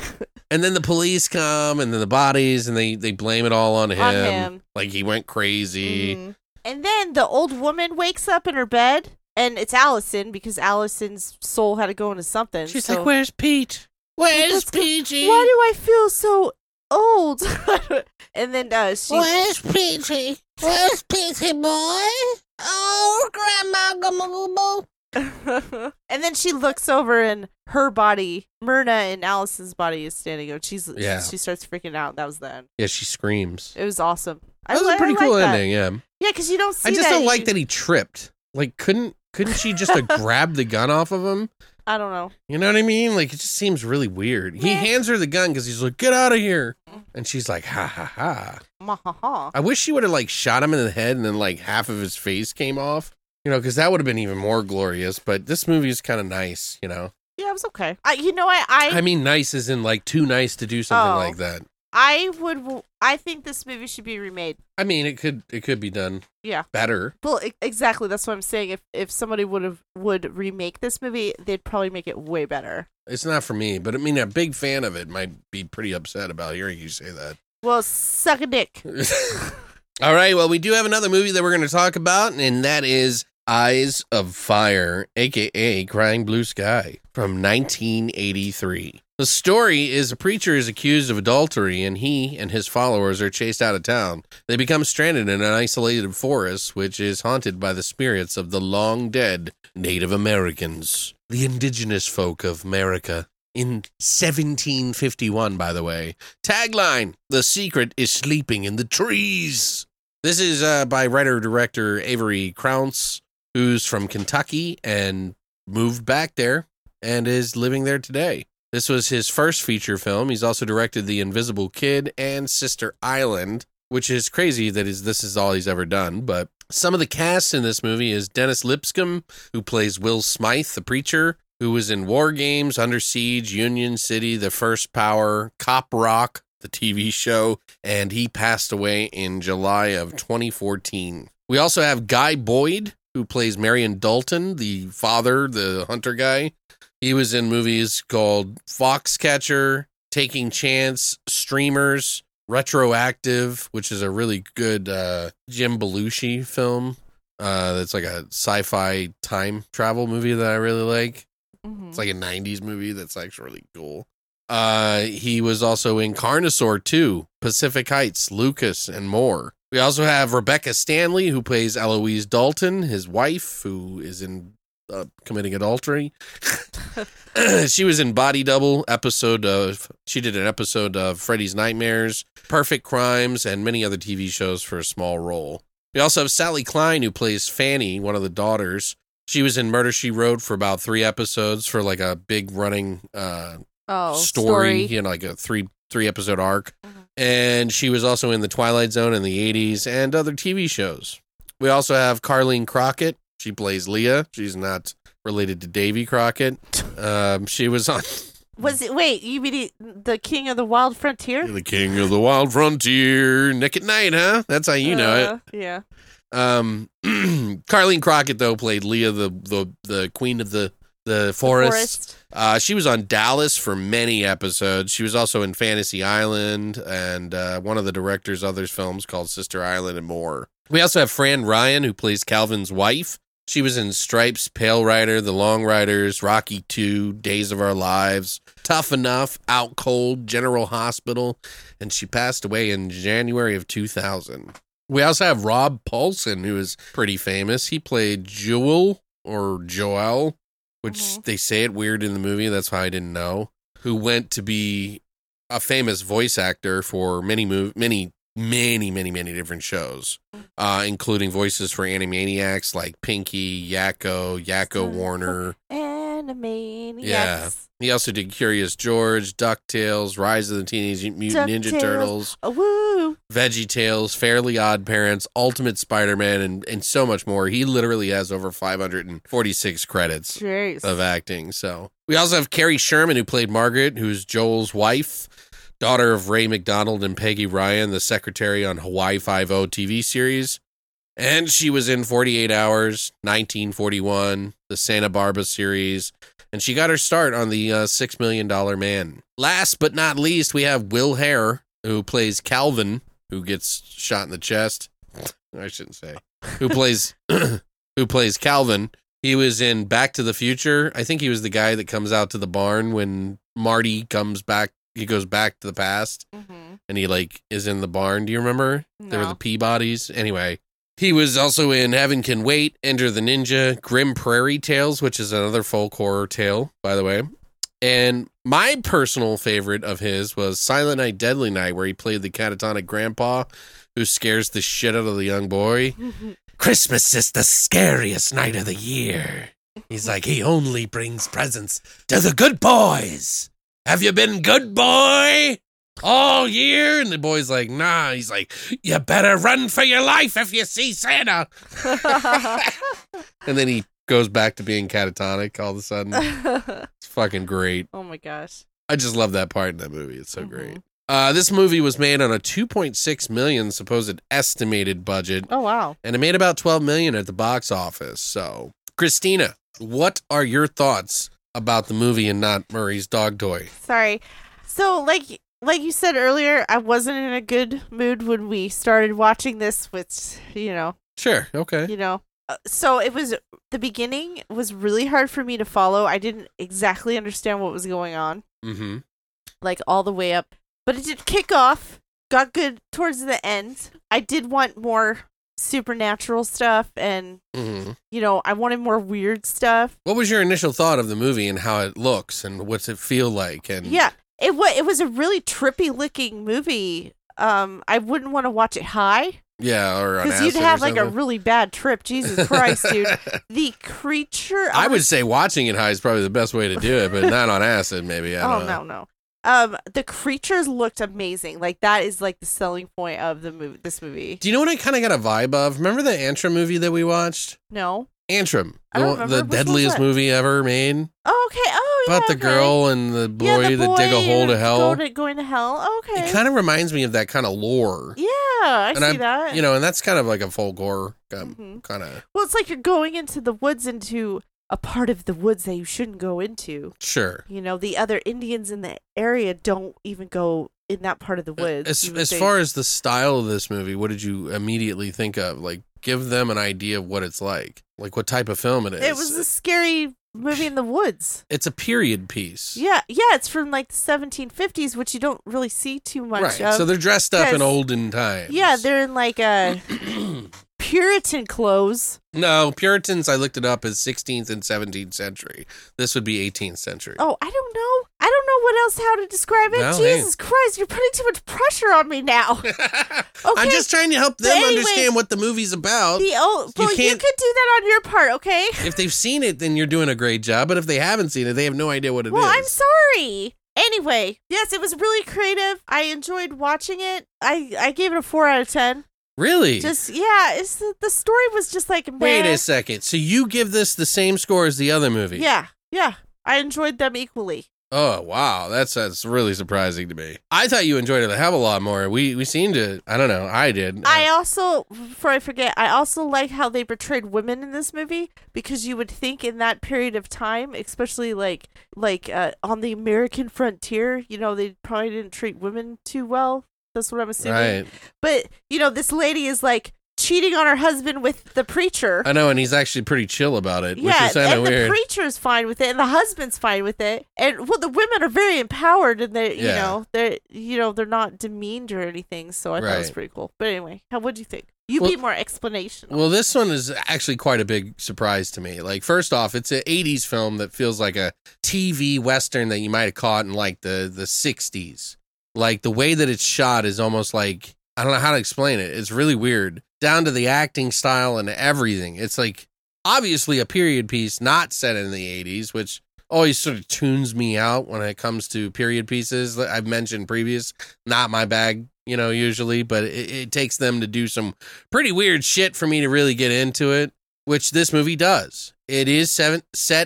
And then the police come and then the bodies and they blame it all on him. Like he went crazy. Mm-hmm. And then the old woman wakes up in her bed and it's Allison because Allison's soul had to go into something. She's like, where's Pete? Where's Peachy? Why do I feel so old? And then where's Peachy? Where's Peachy boy? Oh, Grandma. And then she looks over and her body, Myrna and Allison's body, is standing up. She starts freaking out. That was the end. Yeah, she screams. It was awesome. That was a pretty cool ending. Yeah. Yeah, because you don't see. I just don't like that he tripped. Like, couldn't she just grab the gun off of him? I don't know. You know what I mean? Like, it just seems really weird. He hands her the gun because he's like, get out of here. And she's like, ha, ha, ha. Ma, ha, ha. I wish she would have, like, shot him in the head and then, like, half of his face came off. Because that would have been even more glorious. But this movie is kind of nice, Yeah, it was okay. I mean, nice as in like too nice to do something like that. I think this movie should be remade. I mean, it could be done. Yeah. Better. Well, exactly. That's what I'm saying. If somebody would remake this movie, they'd probably make it way better. It's not for me, but I mean, a big fan of it might be pretty upset about hearing you say that. Well, suck a dick. All right. Well, we do have another movie that we're going to talk about, and that is Eyes of Fire, a.k.a. Crying Blue Sky, from 1983. The story is a preacher is accused of adultery, and he and his followers are chased out of town. They become stranded in an isolated forest, which is haunted by the spirits of the long-dead Native Americans, the indigenous folk of America. In 1751, by the way. Tagline, the secret is sleeping in the trees. This is by writer-director Avery Crowns, who's from Kentucky and moved back there and is living there today. This was his first feature film. He's also directed The Invisible Kid and Sister Island, which is crazy that this is all he's ever done. But some of the cast in this movie is Dennis Lipscomb, who plays Will Smythe, the preacher, who was in War Games, Under Siege, Union City, The First Power, Cop Rock, the TV show, and he passed away in July of 2014. We also have Guy Boyd, who plays Marion Dalton, the father, the hunter guy. He was in movies called Foxcatcher, Taking Chance, Streamers, Retroactive, which is a really good Jim Belushi film. That's like a sci-fi time travel movie that I really like. Mm-hmm. It's like a 90s movie that's actually really cool. He was also in Carnosaur 2, Pacific Heights, Lucas, and more. We also have Rebecca Stanley, who plays Eloise Dalton, his wife, who is in committing adultery. She was in Body Double, she did an episode of Freddy's Nightmares, Perfect Crimes, and many other TV shows for a small role. We also have Sally Klein, who plays Fanny, one of the daughters. She was in Murder, She Wrote for about 3 episodes for like a big running story, you know, like a three episode arc. Mm-hmm. And she was also in The Twilight Zone in the 80s and other TV shows. We also have Carlene Crockett. She plays Leah. She's not related to Davy Crockett. She was on. You mean the King of the Wild Frontier? The King of the Wild Frontier. Nick at Night, huh? That's how you know it. Yeah. Carlene Crockett though played Leah, the queen of the forest. She was on Dallas for many episodes. She was also in Fantasy Island and one of the director's other films called Sister Island and more. We also have Fran Ryan, who plays Calvin's wife. She was in Stripes, Pale Rider, The Long Riders, Rocky II, Days of Our Lives, Tough Enough, Out Cold, General Hospital, and she passed away in January of 2000. We also have Rob Paulsen, who is pretty famous. He played Joel, which they say it weird in the movie. That's why I didn't know. Who went to be a famous voice actor for many different shows, including voices for Animaniacs like Pinky, Yakko Warner. Animaniacs. Yeah. He also did Curious George, DuckTales, Rise of the Teenage Mutant Ninja Turtles, VeggieTales, Fairly Odd Parents, Ultimate Spider-Man, and so much more. He literally has over 546 credits of acting. So we also have Carrie Sherman, who played Margaret, who's Joel's wife, daughter of Ray McDonald and Peggy Ryan, the secretary on Hawaii Five-0 TV series. And she was in 48 Hours, 1941, the Santa Barbara series. And she got her start on the $6 Million Man. Last but not least, we have Will Hare, who plays Calvin, who gets shot in the chest. I shouldn't say. Who plays Calvin. He was in Back to the Future. I think he was the guy that comes out to the barn when Marty comes back. He goes back to the past, and he is in the barn. Do you remember? No. There were the Peabodys. Anyway, he was also in Heaven Can Wait, Enter the Ninja, Grim Prairie Tales, which is another folk horror tale, by the way. And my personal favorite of his was Silent Night, Deadly Night, where he played the catatonic grandpa who scares the shit out of the young boy. Christmas is the scariest night of the year. He's like, he only brings presents to the good boys. Have you been good boy all year? And the boy's like, nah. He's like, you better run for your life if you see Santa. And then he goes back to being catatonic all of a sudden. It's fucking great. Oh my gosh. I just love that part in that movie. It's so great. This movie was made on a $2.6 million supposed estimated budget. Oh, wow. And it made about $12 million at the box office. So, Christina, what are your thoughts about the movie and not Murray's dog toy? Sorry. So, like you said earlier, I wasn't in a good mood when we started watching this, which, you know. Sure. Okay. You know. So, it was, the beginning was really hard for me to follow. I didn't exactly understand what was going on. Mm-hmm. Like, all the way up. But it did kick off, got good towards the end. I did want more supernatural stuff and, you know, I wanted more weird stuff. What was your initial thought of the movie and how it looks and what's it feel like? And yeah, it was a really trippy looking movie. I wouldn't want to watch it high. Yeah, or on acid. Because you'd have like a really bad trip. Jesus Christ, dude. The creature. I would say watching it high is probably the best way to do it, but not on acid maybe. I don't know. The creatures looked amazing. Like, that is like the selling point of this movie. Do you know what I kind of got a vibe of? Remember the Antrim movie that we watched? No. Antrim. The deadliest movie ever made. Oh, okay. Oh, yeah. About the girl and the boy that dig a hole to hell. Going to hell. Oh, okay. It kind of reminds me of that kind of lore. Yeah, I see that. You know, and that's kind of like a folk horror kind of. Well, it's like you're going into the woods into a part of the woods that you shouldn't go into. Sure. You know, the other Indians in the area don't even go in that part of the woods. As far as the style of this movie, what did you immediately think of? Like, give them an idea of what it's like. Like, what type of film it is. It was a scary movie in the woods. It's a period piece. Yeah. Yeah, it's from, like, the 1750s, which you don't really see too much of. Right, so they're dressed up in olden times. Yeah, they're in, like, a... Puritan clothes. No, Puritans, I looked it up, is 16th and 17th century. This would be 18th century. Oh, I don't know. I don't know what else, how to describe it. No, Jesus Christ, you're putting too much pressure on me now. Okay. I'm just trying to help them understand what the movie's about. You could do that on your part, okay? If they've seen it, then you're doing a great job. But if they haven't seen it, they have no idea what it is. Well, I'm sorry. Anyway, yes, it was really creative. I enjoyed watching it. I gave it a 4 out of 10. Really? Just, yeah, it's the story was just like, man. Wait a second. So you give this the same score as the other movie? Yeah, yeah. I enjoyed them equally. Oh, wow. That's really surprising to me. I thought you enjoyed it a hell of a lot more. We seemed to, I don't know, I did. I also like how they portrayed women in this movie, because you would think in that period of time, especially like on the American frontier, you know, they probably didn't treat women too well. That's what I'm assuming. Right. But, you know, this lady is like cheating on her husband with the preacher. I know, and he's actually pretty chill about it. Yeah, which is kind of weird. The preacher's fine with it, and the husband's fine with it. And, well, the women are very empowered, and they're not demeaned or anything, so I thought it was pretty cool. But anyway, what'd you think? You need more explanation. Well, this one is actually quite a big surprise to me. Like, first off, it's an 80s film that feels like a TV Western that you might have caught in, like, the 60s. Like, the way that it's shot is almost like, I don't know how to explain it. It's really weird. Down to the acting style and everything. It's like, obviously a period piece not set in the 80s, which always sort of tunes me out when it comes to period pieces. I've mentioned previous, not my bag, you know, usually, but it takes them to do some pretty weird shit for me to really get into it, which this movie does. It is set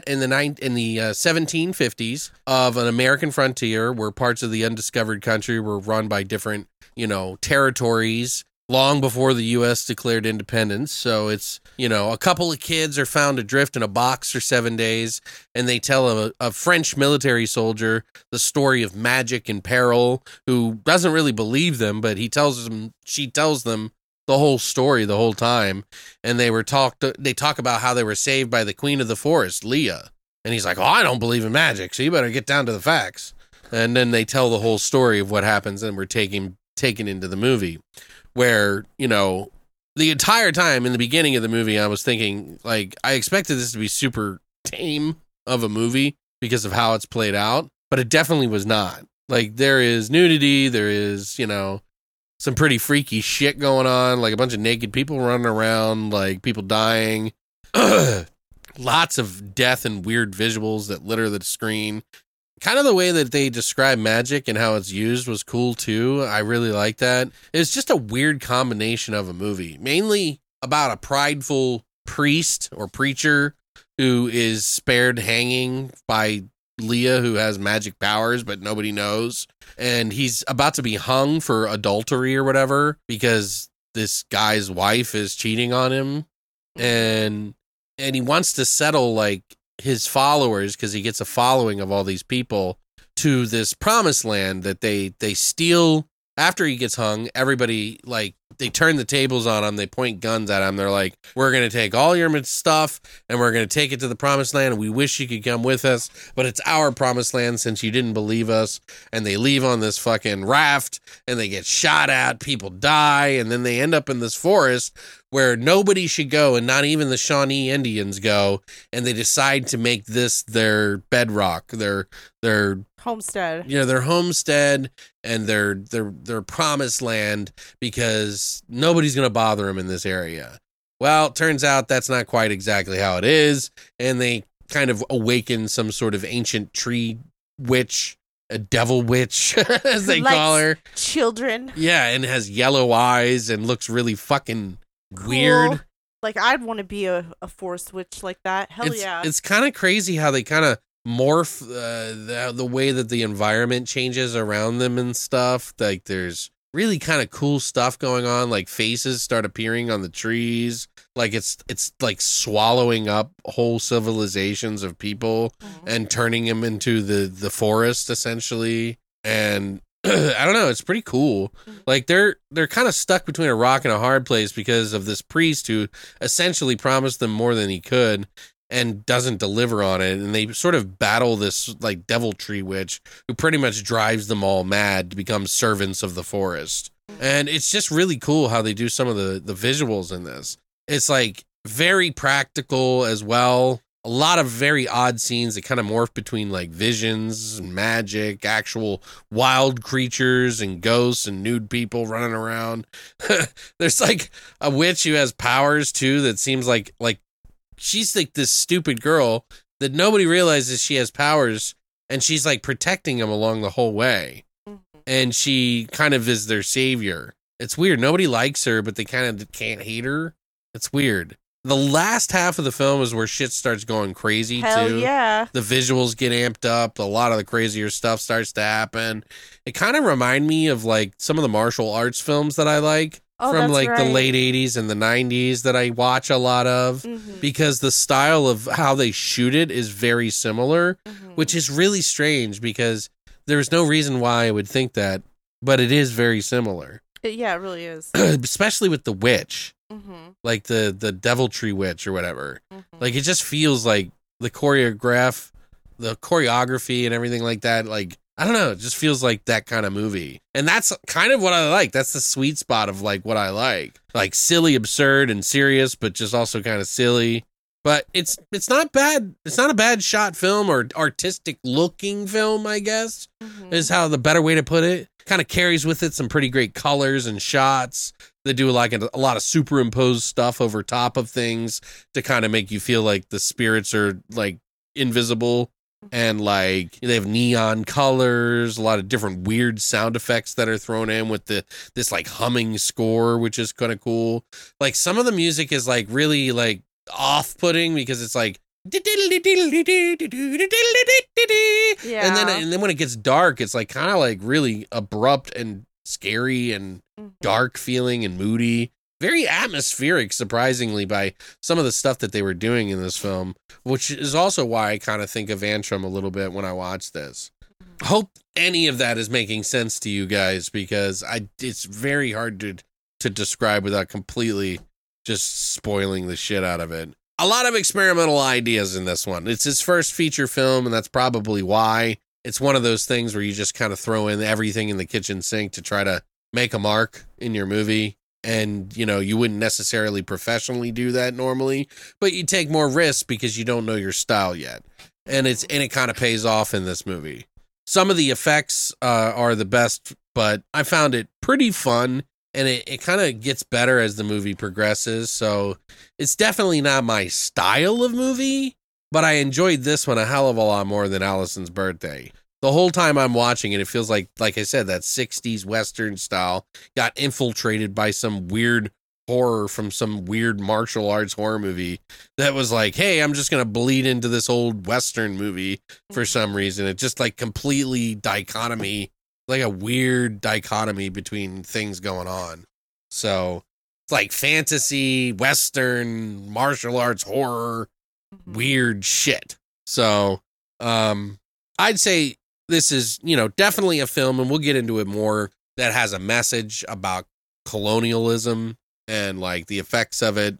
in the 1750s of an American frontier where parts of the undiscovered country were run by different, you know, territories long before the U.S. declared independence. So it's, you know, a couple of kids are found adrift in a box for 7 days, and they tell a French military soldier the story of magic and peril, who doesn't really believe them, but she tells them the whole story the whole time, and they talk about how they were saved by the queen of the forest, Leah, and he's like, oh, I don't believe in magic, so you better get down to the facts. And then they tell the whole story of what happens, and we're taken into the movie, where, you know, the entire time in the beginning of the movie I was thinking, like, I expected this to be super tame of a movie because of how it's played out, but it definitely was not. Like, there is nudity, there is, you know, some pretty freaky shit going on, like a bunch of naked people running around, like people dying. Lots of death and weird visuals that litter the screen. Kind of the way that they describe magic and how it's used was cool too. I really like that. It's just a weird combination of a movie, mainly about a prideful priest or preacher who is spared hanging by Leah, who has magic powers, but nobody knows. And he's about to be hung for adultery or whatever, because this guy's wife is cheating on him. And he wants to settle like his followers, because he gets a following of all these people to this promised land that they steal. After he gets hung, everybody, like, they turn the tables on him. They point guns at him. They're like, we're going to take all your stuff and we're going to take it to the promised land. We wish you could come with us, but it's our promised land since you didn't believe us. And they leave on this fucking raft and they get shot at. People die. And then they end up in this forest where nobody should go, and not even the Shawnee Indians go. And they decide to make this their bedrock, their homestead, yeah, their homestead and their promised land, because nobody's going to bother them in this area. Well, it turns out that's not quite exactly how it is. And they kind of awaken some sort of ancient tree witch, a devil witch, as they call her. Children. Yeah. And has yellow eyes and looks really fucking weird. Cool. Like, I'd want to be a forest witch like that. Hell yeah. It's kind of crazy how they kind of morph the way that the environment changes around them and stuff. Like, there's really kind of cool stuff going on. Like, faces start appearing on the trees. Like, it's like swallowing up whole civilizations of people and turning them into the forest, essentially. And I don't know. It's pretty cool. Like, they're kind of stuck between a rock and a hard place because of this priest who essentially promised them more than he could and doesn't deliver on it. And they sort of battle this like devil tree witch who pretty much drives them all mad to become servants of the forest. And it's just really cool how they do some of the visuals in this. It's like very practical as well. A lot of very odd scenes that kind of morph between like visions and magic, actual wild creatures and ghosts and nude people running around. There's like a witch who has powers too that seems like she's like this stupid girl that nobody realizes she has powers, and she's like protecting them along the whole way. And she kind of is their savior. It's weird. Nobody likes her, but they kind of can't hate her. It's weird. The last half of the film is where shit starts going crazy. Hell too. Yeah. The visuals get amped up. A lot of the crazier stuff starts to happen. It kind of reminds me of like some of the martial arts films that I like from like the late 80s and the 90s that I watch a lot of, because the style of how they shoot it is very similar, which is really strange because there's no reason why I would think that, but it is very similar. Yeah, it really is. Especially with the witch. Like the devil tree witch or whatever. Like, it just feels like the choreography and everything like that. Like, I don't know. It just feels like that kind of movie. And that's kind of what I like. That's the sweet spot of like what I like. Like silly, absurd and serious, but just also kind of silly. But it's not bad. It's not a bad shot film or artistic looking film, I guess, is how the better way to put it. Kind of carries with it some pretty great colors and shots. They do like a lot of superimposed stuff over top of things to kind of make you feel like the spirits are like invisible, and like they have neon colors, a lot of different weird sound effects that are thrown in with this like humming score, which is kind of cool. Like some of the music is like really like off-putting because it's like yeah. And then when it gets dark, it's like kind of like really abrupt and scary and dark feeling and moody, very atmospheric, surprisingly, by some of the stuff that they were doing in this film, which is also why I kind of think of Antrim a little bit when I watch this. Hope any of that is making sense to you guys, because it's very hard to describe without completely just spoiling the shit out of it. A lot of experimental ideas in this one. It's his first feature film, and that's probably why. It's one of those things where you just kind of throw in everything in the kitchen sink to try to make a mark in your movie. And, you know, you wouldn't necessarily professionally do that normally, but you take more risks because you don't know your style yet. And it kind of pays off in this movie. Some of the effects are the best, but I found it pretty fun. And it kind of gets better as the movie progresses. So it's definitely not my style of movie, but I enjoyed this one a hell of a lot more than Allison's Birthday. The whole time I'm watching it, it feels like I said, that 60s Western style got infiltrated by some weird horror from some weird martial arts horror movie that was like, hey, I'm just going to bleed into this old Western movie for some reason. It just like completely dichotomy, like a weird dichotomy between things going on. So it's like fantasy, Western, martial arts, horror, weird shit. So I'd say this is, you know, definitely a film, and we'll get into it more, that has a message about colonialism and like the effects of it.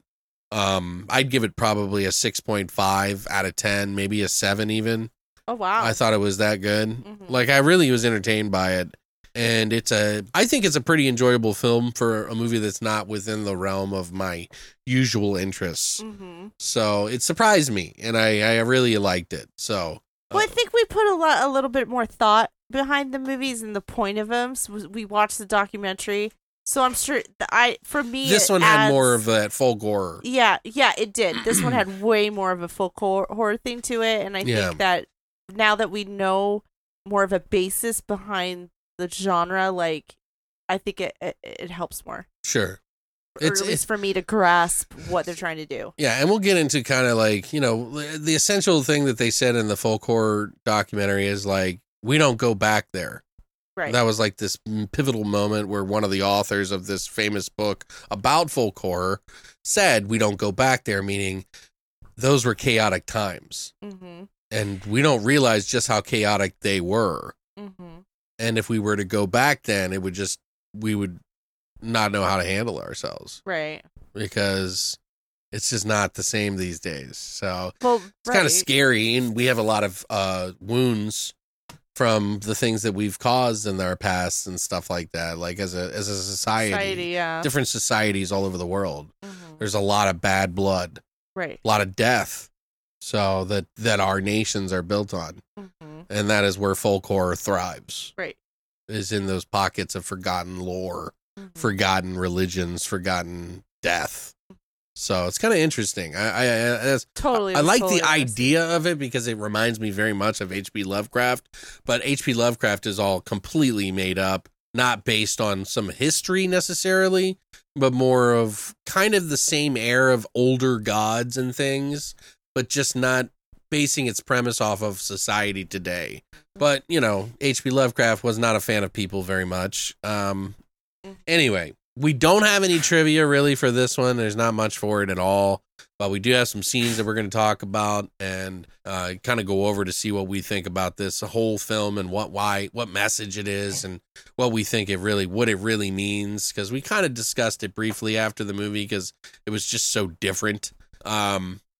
I'd give it probably a 6.5 out of 10, maybe a 7 even. Oh, wow. I thought it was that good. Mm-hmm. Like, I really was entertained by it. And I think it's a pretty enjoyable film for a movie that's not within the realm of my usual interests. Mm-hmm. So it surprised me, and I really liked it. So, well, I think we put a little bit more thought behind the movies and the point of them. So we watched the documentary, so I'm sure this one had more of a folk horror. Yeah, it did. This one had way more of a folk horror thing to it, and I think that now that we know more of a basis behind the genre, like, I think it helps more. Sure. Or at least for me to grasp what they're trying to do. Yeah, and we'll get into kind of like, you know, the essential thing that they said in the folk horror documentary is like, we don't go back there. Right. That was like this pivotal moment where one of the authors of this famous book about folk horror said, we don't go back there, meaning those were chaotic times. Mm-hmm. And we don't realize just how chaotic they were. Mm-hmm. And if we were to go back then, we would not know how to handle ourselves. Right. Because it's just not the same these days. So it's kind of scary. And we have a lot of wounds from the things that we've caused in our past and stuff like that. Like as a society, different societies all over the world, mm-hmm. there's a lot of bad blood, right? A lot of death. So that our nations are built on. Mm-hmm. And that is where folk horror thrives. Right. Is in those pockets of forgotten lore, mm-hmm. forgotten religions, forgotten death. So it's kind of interesting. I like the idea of it because it reminds me very much of H.P. Lovecraft, but H.P. Lovecraft is all completely made up, not based on some history necessarily, but more of kind of the same air of older gods and things, but just not basing its premise off of society today. But, you know, H.P. Lovecraft was not a fan of people very much. Anyway, we don't have any trivia really for this one. There's not much for it at all. But we do have some scenes that we're going to talk about and kind of go over to see what we think about this whole film and what message it is and what we think it really means. Because we kind of discussed it briefly after the movie because it was just so different.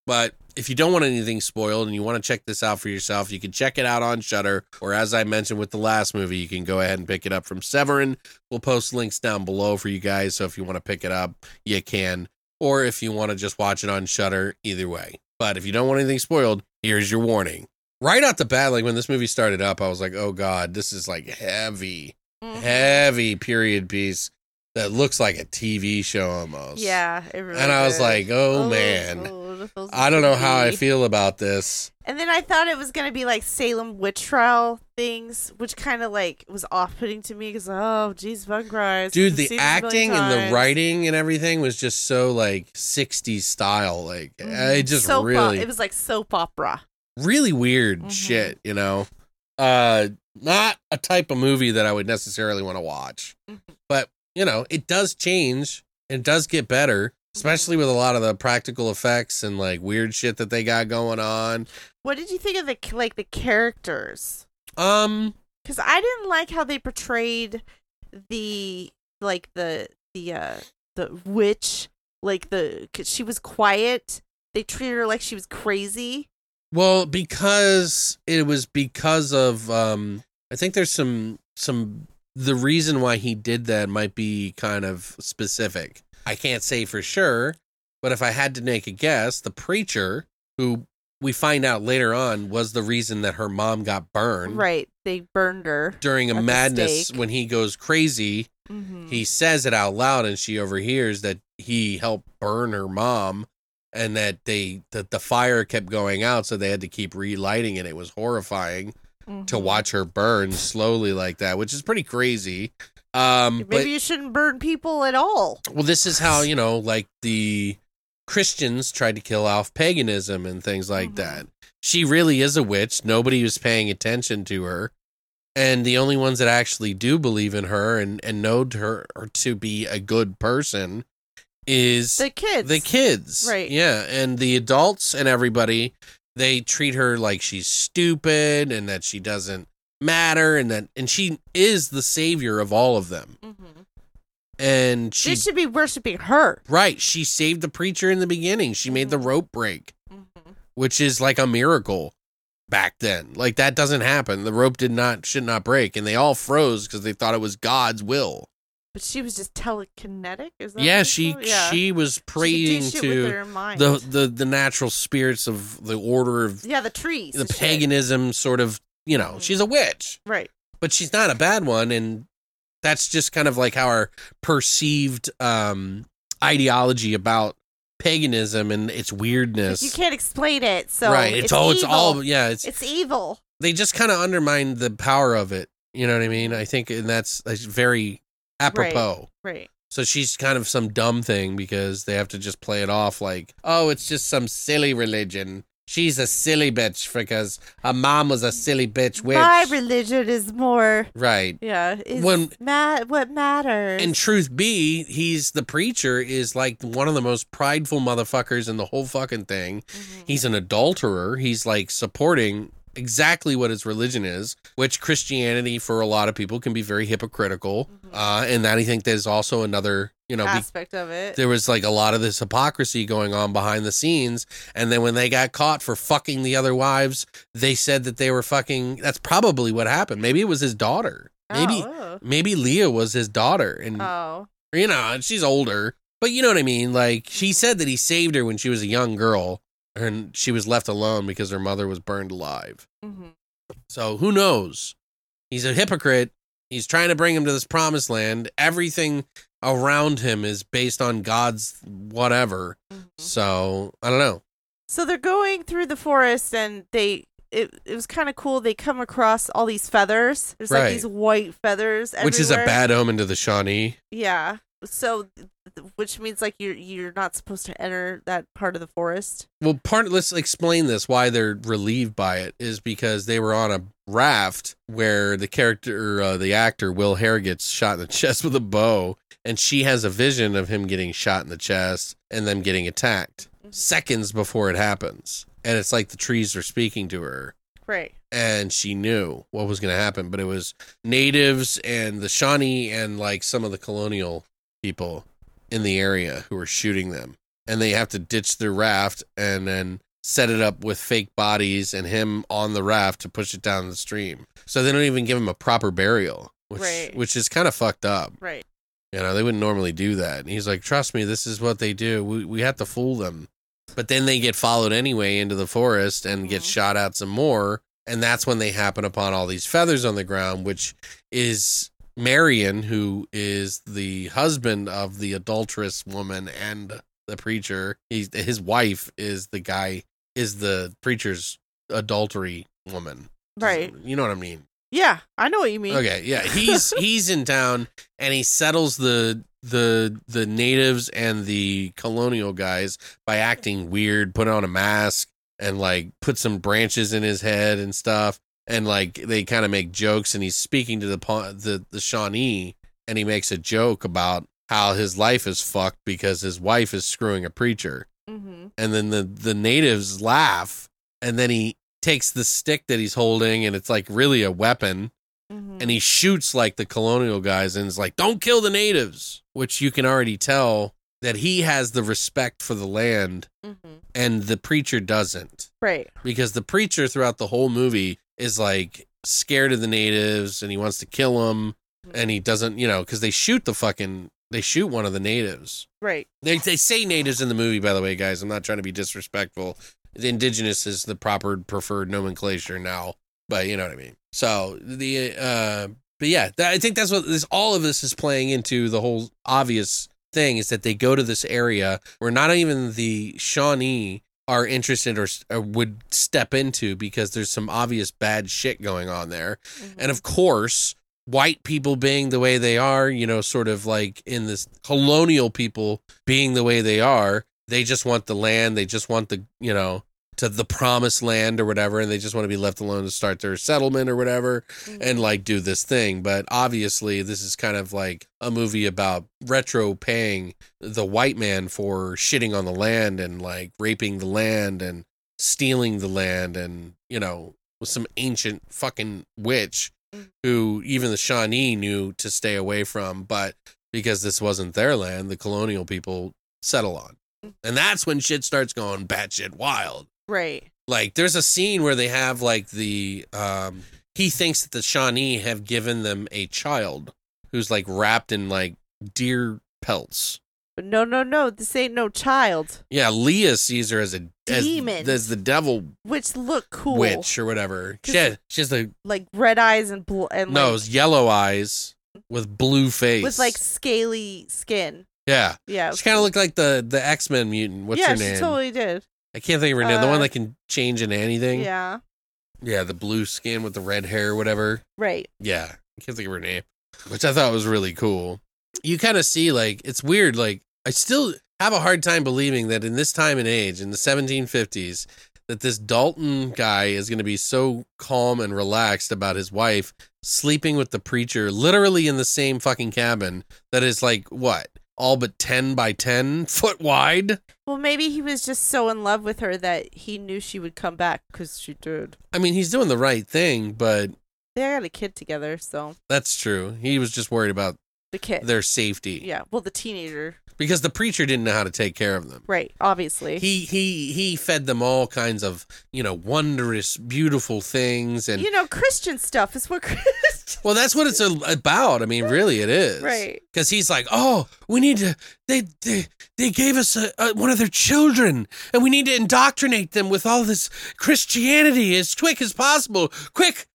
But if you don't want anything spoiled and you want to check this out for yourself, you can check it out on Shudder, or as I mentioned with the last movie, you can go ahead and pick it up from Severin. We'll post links down below for you guys, so if you want to pick it up, you can. Or if you want to just watch it on Shudder, either way. But if you don't want anything spoiled, here's your warning. Right out the bat, like when this movie started up, I was like, oh God, this is like heavy, heavy period piece that looks like a TV show almost. Yeah, it really And I was like, oh man. I don't know how I feel about this. And then I thought it was going to be like Salem witch trial things, which kind of like was off-putting to me because, oh, geez, fun cries. Dude, the acting and the writing and everything was just so like 60s style. Like, it just it was like soap opera. Really weird shit, you know? Not a type of movie that I would necessarily want to watch. Mm-hmm. But, you know, it does change and does get better. Especially with a lot of the practical effects and like weird shit that they got going on. What did you think of the characters? Because I didn't like how they portrayed the witch. Like cause she was quiet. They treated her like she was crazy. Well, because I think there's some the reason why he did that might be kind of specific. I can't say for sure, but if I had to make a guess, the preacher, who we find out later on, was the reason that her mom got burned. Right. They burned her. During a madness, when he goes crazy, he says it out loud and she overhears that he helped burn her mom and that the fire kept going out, so they had to keep relighting it. It was horrifying to watch her burn slowly like that, which is pretty crazy. Maybe you shouldn't burn people at all. Well, this is how, you know, like the Christians tried to kill off paganism and things like that. She really is a witch. Nobody was paying attention to her. And the only ones that actually do believe in her and know her to be a good person is the kids. The kids. Right. Yeah. And the adults and everybody, they treat her like she's stupid and that she doesn't matter, and that, and she is the savior of all of them. Mm-hmm. And she, they should be worshiping her. Right. She saved the preacher in the beginning. She made the rope break, which is like a miracle back then. Like, that doesn't happen. The rope should not break, and they all froze because they thought it was God's will. But she was just telekinetic? Is that she was praying to the natural spirits of the order of the trees. The paganism sort of, you know, she's a witch. Right. But she's not a bad one, and that's just kind of like how our perceived ideology about paganism and its weirdness. You can't explain it, so right. It's evil. They just kind of undermine the power of it. You know what I mean? I think, and that's very apropos. Right. So she's kind of some dumb thing because they have to just play it off like, oh, it's just some silly religion. She's a silly bitch because her mom was a silly bitch witch. My religion is more... Right. Yeah. What matters. And truth be, he's the preacher is like one of the most prideful motherfuckers in the whole fucking thing. Mm-hmm. He's an adulterer. He's like supporting exactly what his religion is, which Christianity for a lot of people can be very hypocritical. Mm-hmm. And that I think there's also another... You know, aspect of it. There was like a lot of this hypocrisy going on behind the scenes, and then when they got caught for fucking the other wives, they said that they were fucking. That's probably what happened. Maybe it was his daughter. Maybe Leah was his daughter, and you know, she's older, but you know what I mean. Like, she said that he saved her when she was a young girl, and she was left alone because her mother was burned alive. Mm-hmm. So who knows? He's a hypocrite. He's trying to bring him to this promised land. Everything around him is based on God's whatever. Mm-hmm. So I don't know. So they're going through the forest, and it was kind of cool. They come across all these feathers. There's like these white feathers everywhere. Which is a bad omen to the Shawnee. Yeah. So, which means like you're not supposed to enter that part of the forest. Well, let's explain this. Why they're relieved by it is because they were on a raft where the character, the actor Will Hare, gets shot in the chest with a bow, and she has a vision of him getting shot in the chest and them getting attacked seconds before it happens, and it's like the trees are speaking to her. Right. And she knew what was going to happen, but it was natives and the Shawnee and like some of the colonial people in the area who are shooting them, and they have to ditch their raft and then set it up with fake bodies and him on the raft to push it down the stream. So they don't even give him a proper burial, which is kind of fucked up. Right. You know, they wouldn't normally do that. And he's like, trust me, this is what they do. We have to fool them. But then they get followed anyway into the forest and get shot at some more. And that's when they happen upon all these feathers on the ground, which is Marion, who is the husband of the adulterous woman and the preacher. His wife is the preacher's adultery woman. Right. You know what I mean? Yeah, I know what you mean. Okay, yeah. He's in town, and he settles the natives and the colonial guys by acting weird, put on a mask, and like put some branches in his head and stuff. And like they kind of make jokes, and he's speaking to the Shawnee, and he makes a joke about how his life is fucked because his wife is screwing a preacher. Mm-hmm. And then the natives laugh, and then he takes the stick that he's holding, and it's like really a weapon, and he shoots like the colonial guys, and is like, don't kill the natives, which you can already tell that he has the respect for the land, and the preacher doesn't. Right. Because the preacher throughout the whole movie is like scared of the natives, and he wants to kill them, and he doesn't, you know, because they shoot one of the natives. Right. They say natives in the movie, by the way, guys. I'm not trying to be disrespectful. The indigenous is the proper preferred nomenclature now, but you know what I mean? So I think that's what all of this is playing into. The whole obvious thing is that they go to this area where not even the Shawnee are interested or would step into, because there's some obvious bad shit going on there. And of course white people being the way they are, you know, sort of like in this colonial people being the way they are. They just want the land. They just want the, you know, to the promised land or whatever. And they just want to be left alone to start their settlement or whatever, mm-hmm. and like do this thing. But obviously this is kind of like a movie about retro paying the white man for shitting on the land and like raping the land and stealing the land. And, you know, with some ancient fucking witch who even the Shawnee knew to stay away from, but because this wasn't their land, the colonial people settle on. And that's when shit starts going batshit wild. Right. Like, there's a scene where they have, like, the... he thinks that the Shawnee have given them a child who's, like, wrapped in, like, deer pelts. No. This ain't no child. Yeah, Leah sees her as a... demon. As the devil... Which look cool. Witch or whatever. She has the... Like, red eyes and... No, it's yellow eyes with blue face. With, like, scaly skin. Yeah. She kind of looked like the X-Men mutant. What's her name? Yeah, she totally did. I can't think of her name. The one that can change into anything. Yeah. Yeah, the blue skin with the red hair or whatever. Right. Yeah. I can't think of her name, which I thought was really cool. You kind of see, like, it's weird. Like, I still have a hard time believing that in this time and age, in the 1750s, that this Dalton guy is going to be so calm and relaxed about his wife sleeping with the preacher literally in the same fucking cabin that is, like, what? All but 10 by 10 foot wide. Well, maybe he was just so in love with her that he knew she would come back because she did. I mean, he's doing the right thing, but... They got a kid together, so... That's true. He was just worried about the kid, their safety. Yeah, well, the teenager. Because the preacher didn't know how to take care of them. Right, obviously. He fed them all kinds of, you know, wondrous, beautiful things. And you know, Christian stuff is what Christian... Well, that's what it's about. I mean, really, it is. Right. Because he's like, oh, we need to... They gave us one of their children, and we need to indoctrinate them with all this Christianity as quick as possible. Quick,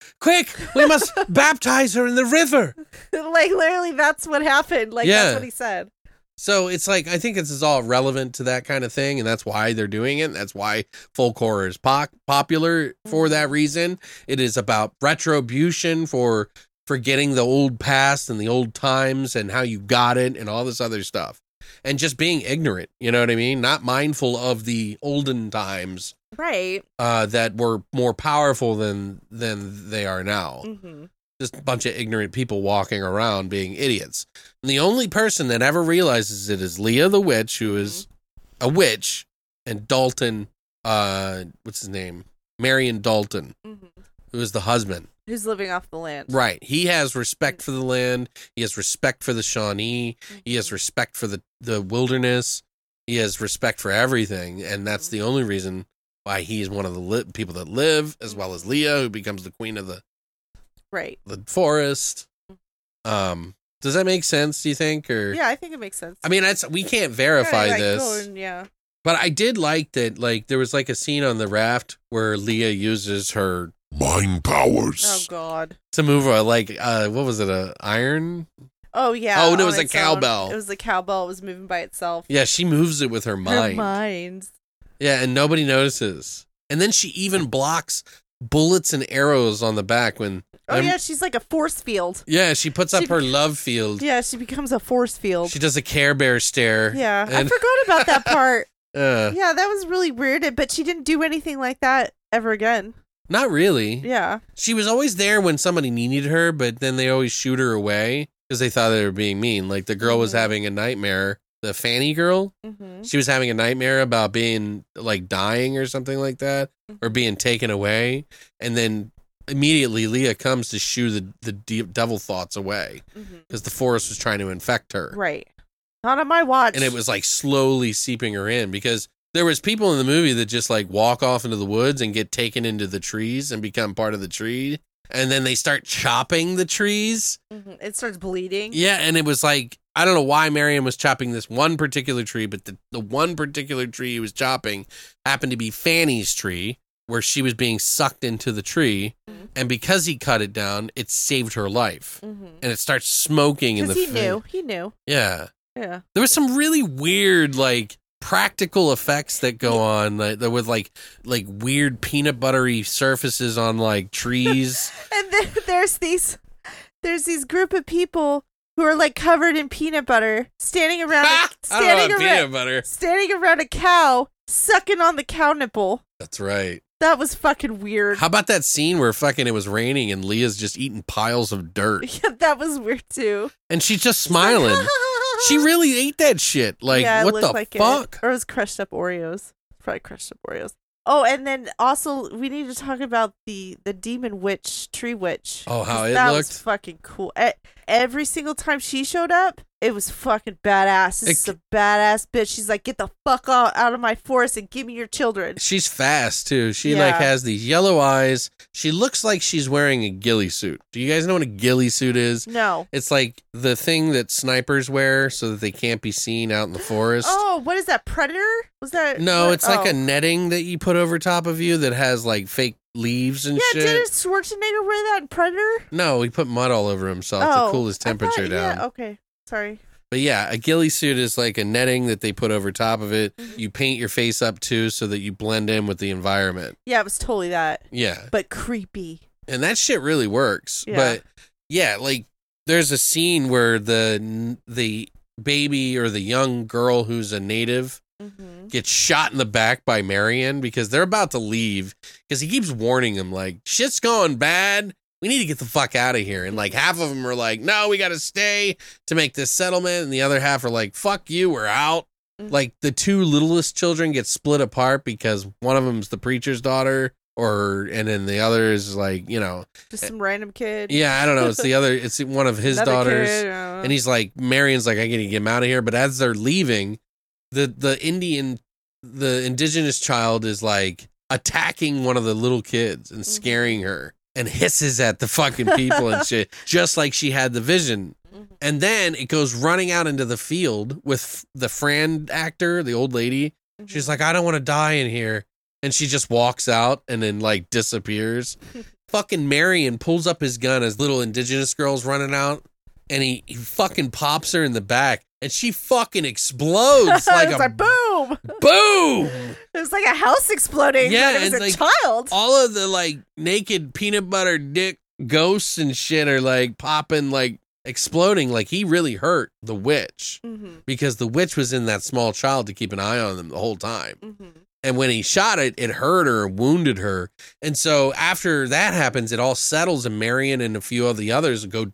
we must baptize her in the river. Like, literally, that's what happened. Like, That's what he said. So it's like, I think this is all relevant to that kind of thing, and that's why they're doing it. That's why folk horror is popular for that reason. It is about retribution for forgetting the old past and the old times and how you got it and all this other stuff. And just being ignorant, you know what I mean? Not mindful of the olden times. Right. That were more powerful than they are now. Mm-hmm. Just a bunch of ignorant people walking around being idiots. And the only person that ever realizes it is Leah the witch, who is a witch, and Dalton, what's his name? Marion Dalton, who is the husband. Who's living off the land. Right. He has respect for the land. He has respect for the Shawnee. He has respect for the wilderness. He has respect for everything. And that's the only reason why he's one of the people that live, as well as Leah, who becomes the queen of the... Right. The forest. Does that make sense, do you think? Or yeah, I think it makes sense. I mean, we can't verify this. Going, yeah. But I did like that, like, there was like a scene on the raft where Leah uses her mind powers. Oh, God. To move her, like, what was it, a iron? Oh, yeah. Oh, no, it was a cowbell. It was a cowbell. It was moving by itself. Yeah, she moves it with her mind. Her mind. Yeah, and nobody notices. And then she even blocks bullets and arrows on the back when... Oh, yeah, she's like a force field. Yeah, she puts up her love field. Yeah, she becomes a force field. She does a Care Bear stare. Yeah, I forgot about that part. Yeah, that was really weird, but she didn't do anything like that ever again. Not really. Yeah. She was always there when somebody needed her, but then they always shoot her away because they thought they were being mean. Like, the girl was having a nightmare, the Fanny girl. Mm-hmm. She was having a nightmare about being, like, dying or something like that, or being taken away, and then... Immediately, Leah comes to shoo the devil thoughts away because the forest was trying to infect her. Right. Not on my watch. And it was like slowly seeping her in because there was people in the movie that just like walk off into the woods and get taken into the trees and become part of the tree. And then they start chopping the trees. Mm-hmm. It starts bleeding. Yeah. And it was like, I don't know why Marion was chopping this one particular tree, but the one particular tree he was chopping happened to be Fanny's tree, where she was being sucked into the tree, and because he cut it down, it saved her life. Mm-hmm. And it starts smoking in the face. He knew. Yeah. Yeah. There was some really weird, like, practical effects that go on that with, like weird peanut buttery surfaces on, like, trees. And then there's these... there's these group of people who are like covered in peanut butter, standing around a cow, sucking on the cow nipple. That's right. That was fucking weird. How about that scene where fucking it was raining and Leah's just eating piles of dirt? Yeah, that was weird too. And she's just smiling. She really ate that shit. Like, yeah, what the fuck? Or it was crushed up Oreos. Probably crushed up Oreos. Oh, and then also we need to talk about the demon witch, tree witch. Oh, how it looked. Was fucking cool. Every single time she showed up, it was fucking badass. This is a badass bitch. She's like, get the fuck out of my forest and give me your children. She's fast too. She like has these yellow eyes. She looks like she's wearing a ghillie suit. Do you guys know what a ghillie suit is? No. It's like the thing that snipers wear so that they can't be seen out in the forest. Oh, what is that? Predator? Was that? No, it's like a netting that you put over top of you that has like fake leaves and shit. Yeah, didn't Schwarzenegger wear that in Predator? No, he put mud all over himself to cool his temperature down. Yeah, okay. Sorry. But yeah, a ghillie suit is like a netting that they put over top of it. Mm-hmm. You paint your face up too so that you blend in with the environment. Yeah, it was totally that. Yeah. But creepy. And that shit really works. Yeah. But yeah, like there's a scene where the baby or the young girl who's a native gets shot in the back by Marion because they're about to leave because he keeps warning them like, shit's going bad. We need to get the fuck out of here. And like half of them are like, no, we got to stay to make this settlement. And the other half are like, fuck you, we're out. Mm-hmm. Like the two littlest children get split apart because one of them's the preacher's daughter and then the other is like, you know. Just some random kid. Yeah, I don't know. It's one of his daughters. Kid, and he's like, Marion's like, I gotta get him out of here. But as they're leaving, the indigenous child is like attacking one of the little kids and scaring her. And hisses at the fucking people and shit, just like she had the vision. And then it goes running out into the field with the Fran actor, the old lady. She's like, I don't want to die in here. And she just walks out and then like disappears. Fucking Marion pulls up his gun as little indigenous girl's running out. And he fucking pops her in the back. And she fucking explodes like a boom. Boom. It was like a house exploding. Yeah, it was a child. All of the like naked peanut butter dick ghosts and shit are like popping, like exploding. Like he really hurt the witch because the witch was in that small child to keep an eye on them the whole time. And when he shot it, it hurt her and wounded her. And so after that happens, it all settles and Marion and a few of the others go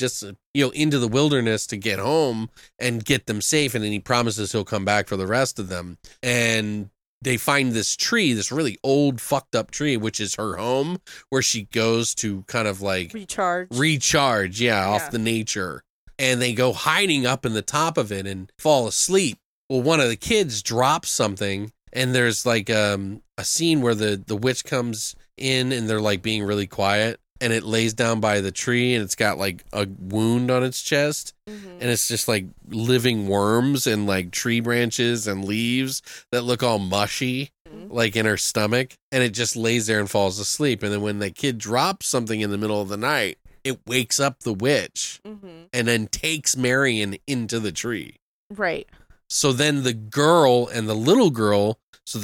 into the wilderness to get home and get them safe. And then he promises he'll come back for the rest of them. And they find this tree, this really old fucked up tree, which is her home where she goes to kind of like recharge. Yeah. Off the nature. And they go hiding up in the top of it and fall asleep. Well, one of the kids drops something. And there's like a scene where the witch comes in and they're like being really quiet and it lays down by the tree and it's got like a wound on its chest and it's just like living worms and like tree branches and leaves that look all mushy like in her stomach and it just lays there and falls asleep. And then when the kid drops something in the middle of the night, it wakes up the witch and then takes Marion into the tree. Right. So then the girl and the little girl, so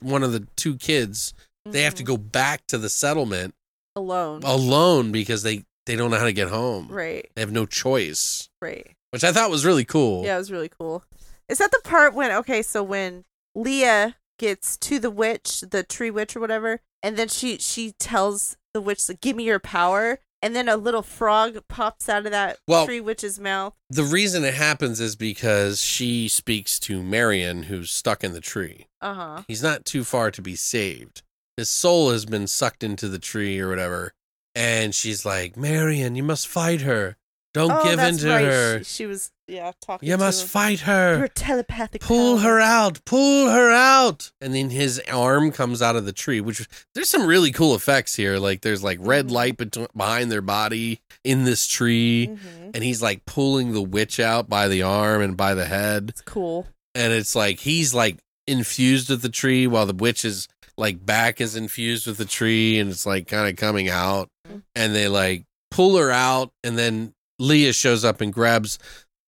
one of the two kids, they have to go back to the settlement alone because they don't know how to get home. Right. They have no choice. Right. Which I thought was really cool. Yeah, it was really cool. Is that the part when Leah gets to the witch, the tree witch or whatever, and then she tells the witch, like, give me your power. And then a little frog pops out of that tree witch's mouth. The reason it happens is because she speaks to Marion, who's stuck in the tree. Uh-huh. He's not too far to be saved. His soul has been sucked into the tree or whatever. And she's like, Marion, you must fight her. Don't give in to her. She was talking to him. You must fight her. You're telepathic. Pull her out. And then his arm comes out of the tree, which there's some really cool effects here. Like there's like red light behind their body in this tree. And he's like pulling the witch out by the arm and by the head. It's cool. And it's like, he's like infused with the tree while the witch's like back is infused with the tree. And it's like kind of coming out and they like pull her out and then Leah shows up and grabs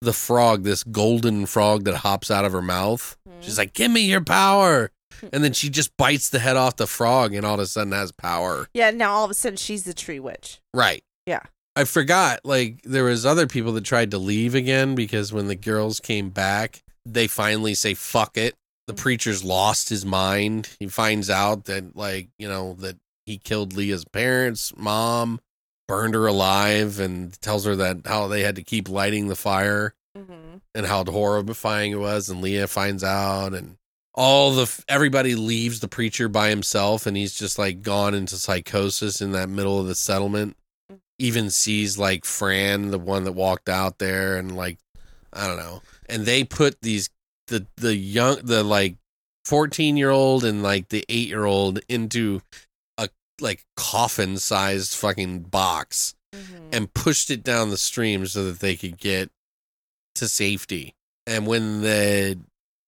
the frog, this golden frog that hops out of her mouth. She's like, give me your power. And then she just bites the head off the frog and all of a sudden has power. Yeah, now all of a sudden she's the tree witch. Right. Yeah. I forgot, like, there was other people that tried to leave again because when the girls came back, they finally say, fuck it. The preacher's lost his mind. He finds out that, like, you know, that he killed Leah's parents, mom, burned her alive, and tells her that how they had to keep lighting the fire mm-hmm. and how horrifying it was. And Leah finds out, and everybody leaves the preacher by himself, and he's just like gone into psychosis in that middle of the settlement. Even sees like Fran, the one that walked out there, and like, I don't know. And they put these the like 14-year-old and like the 8-year-old into a like coffin sized fucking box mm-hmm. and pushed it down the stream so that they could get to safety. And when the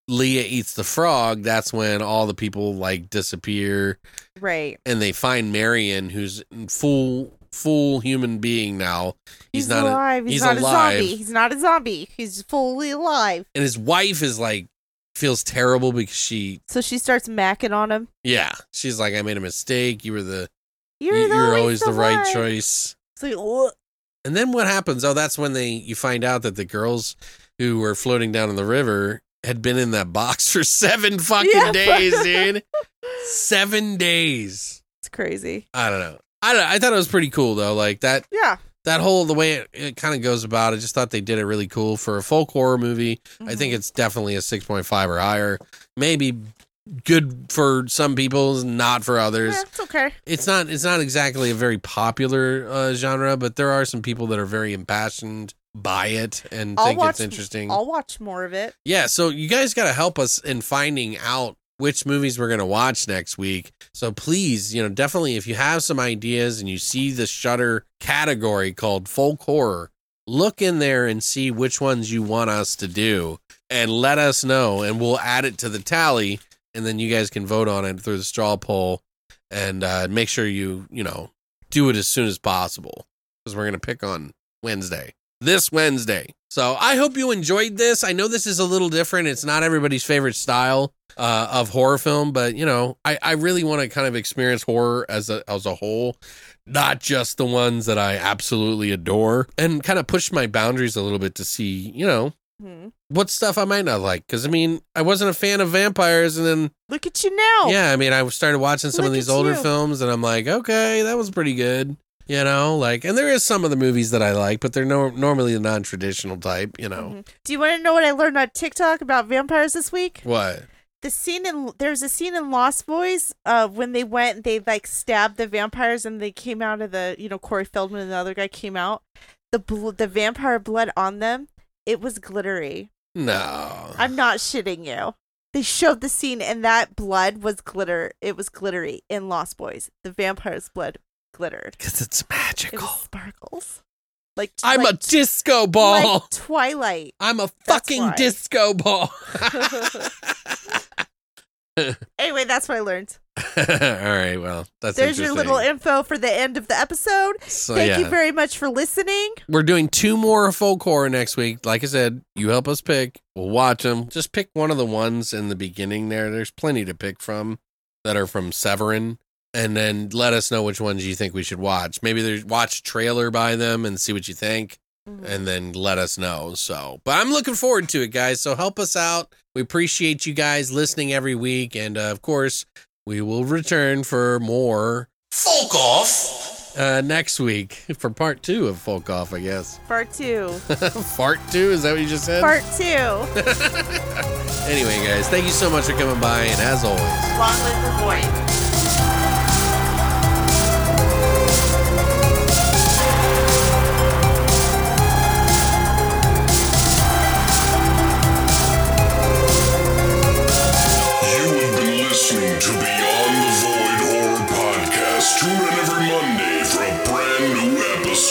Leah eats the frog, that's when all the people like disappear. Right. And they find Marion, who's full human being now. He's not alive. He's not alive. A zombie. He's not a zombie. He's fully alive. And his wife is like, feels terrible because she starts macking on him. Yeah. She's like, I made a mistake. You're always the right choice. It's like, oh. And then what happens? Oh, that's when you find out that the girls who were floating down in the river had been in that box for 7 fucking days, dude. 7 days. It's crazy. I don't know. I thought it was pretty cool though. Like that. Yeah. That whole, the way it kind of goes about, I just thought they did it really cool for a folk horror movie. Mm-hmm. I think it's definitely a 6.5 or higher. Maybe good for some people, not for others. Yeah, it's okay. It's not exactly a very popular genre, but there are some people that are very impassioned by it and it's interesting. I'll watch more of it. Yeah. So you guys got to help us in finding out which movies we're going to watch next week. So please, you know, definitely if you have some ideas and you see the Shudder category called folk horror, look in there and see which ones you want us to do and let us know, and we'll add it to the tally, and then you guys can vote on it through the straw poll, and make sure you know, do it as soon as possible, because we're going to pick on This Wednesday. So I hope you enjoyed this. I know this is a little different. It's not everybody's favorite style of horror film, but you know, I really want to kind of experience horror as a whole, not just the ones that I absolutely adore, and kind of push my boundaries a little bit to see, you know, what stuff I might not like. Because I mean, I wasn't a fan of vampires, and then look at you now. Yeah, I mean, I started watching some of these older films, and I'm like, okay, that was pretty good. You know, like, and there is some of the movies that I like, but they're normally the non-traditional type, you know. Mm-hmm. Do you want to know what I learned on TikTok about vampires this week? What? There's a scene in Lost Boys when they went, they like stabbed the vampires, and they came out of the, you know, Corey Feldman and the other guy came out. The vampire blood on them, it was glittery. No. I'm not shitting you. They showed the scene, and that blood was glitter. It was glittery in Lost Boys. The vampire's blood glittered because it's magical. It sparkles like I'm a disco ball, like Twilight. I'm a fucking disco ball. Anyway, that's what I learned. All right, well, there's your little info for the end of the episode. So, thank you very much for listening. We're doing 2 more folk horror next week. Like I said, you help us pick, we'll watch them. Just pick one of the ones in the beginning there. There's plenty to pick from that are from Severin. And then let us know which ones you think we should watch. Maybe watch a trailer by them and see what you think. Mm-hmm. And then let us know. So, but I'm looking forward to it, guys. So help us out. We appreciate you guys listening every week. And, of course, we will return for more Folk Off next week for part 2 of Folk Off, I guess. Part 2. Part 2? Is that what you just said? Part 2. Anyway, guys, thank you so much for coming by. And as always, long live the void.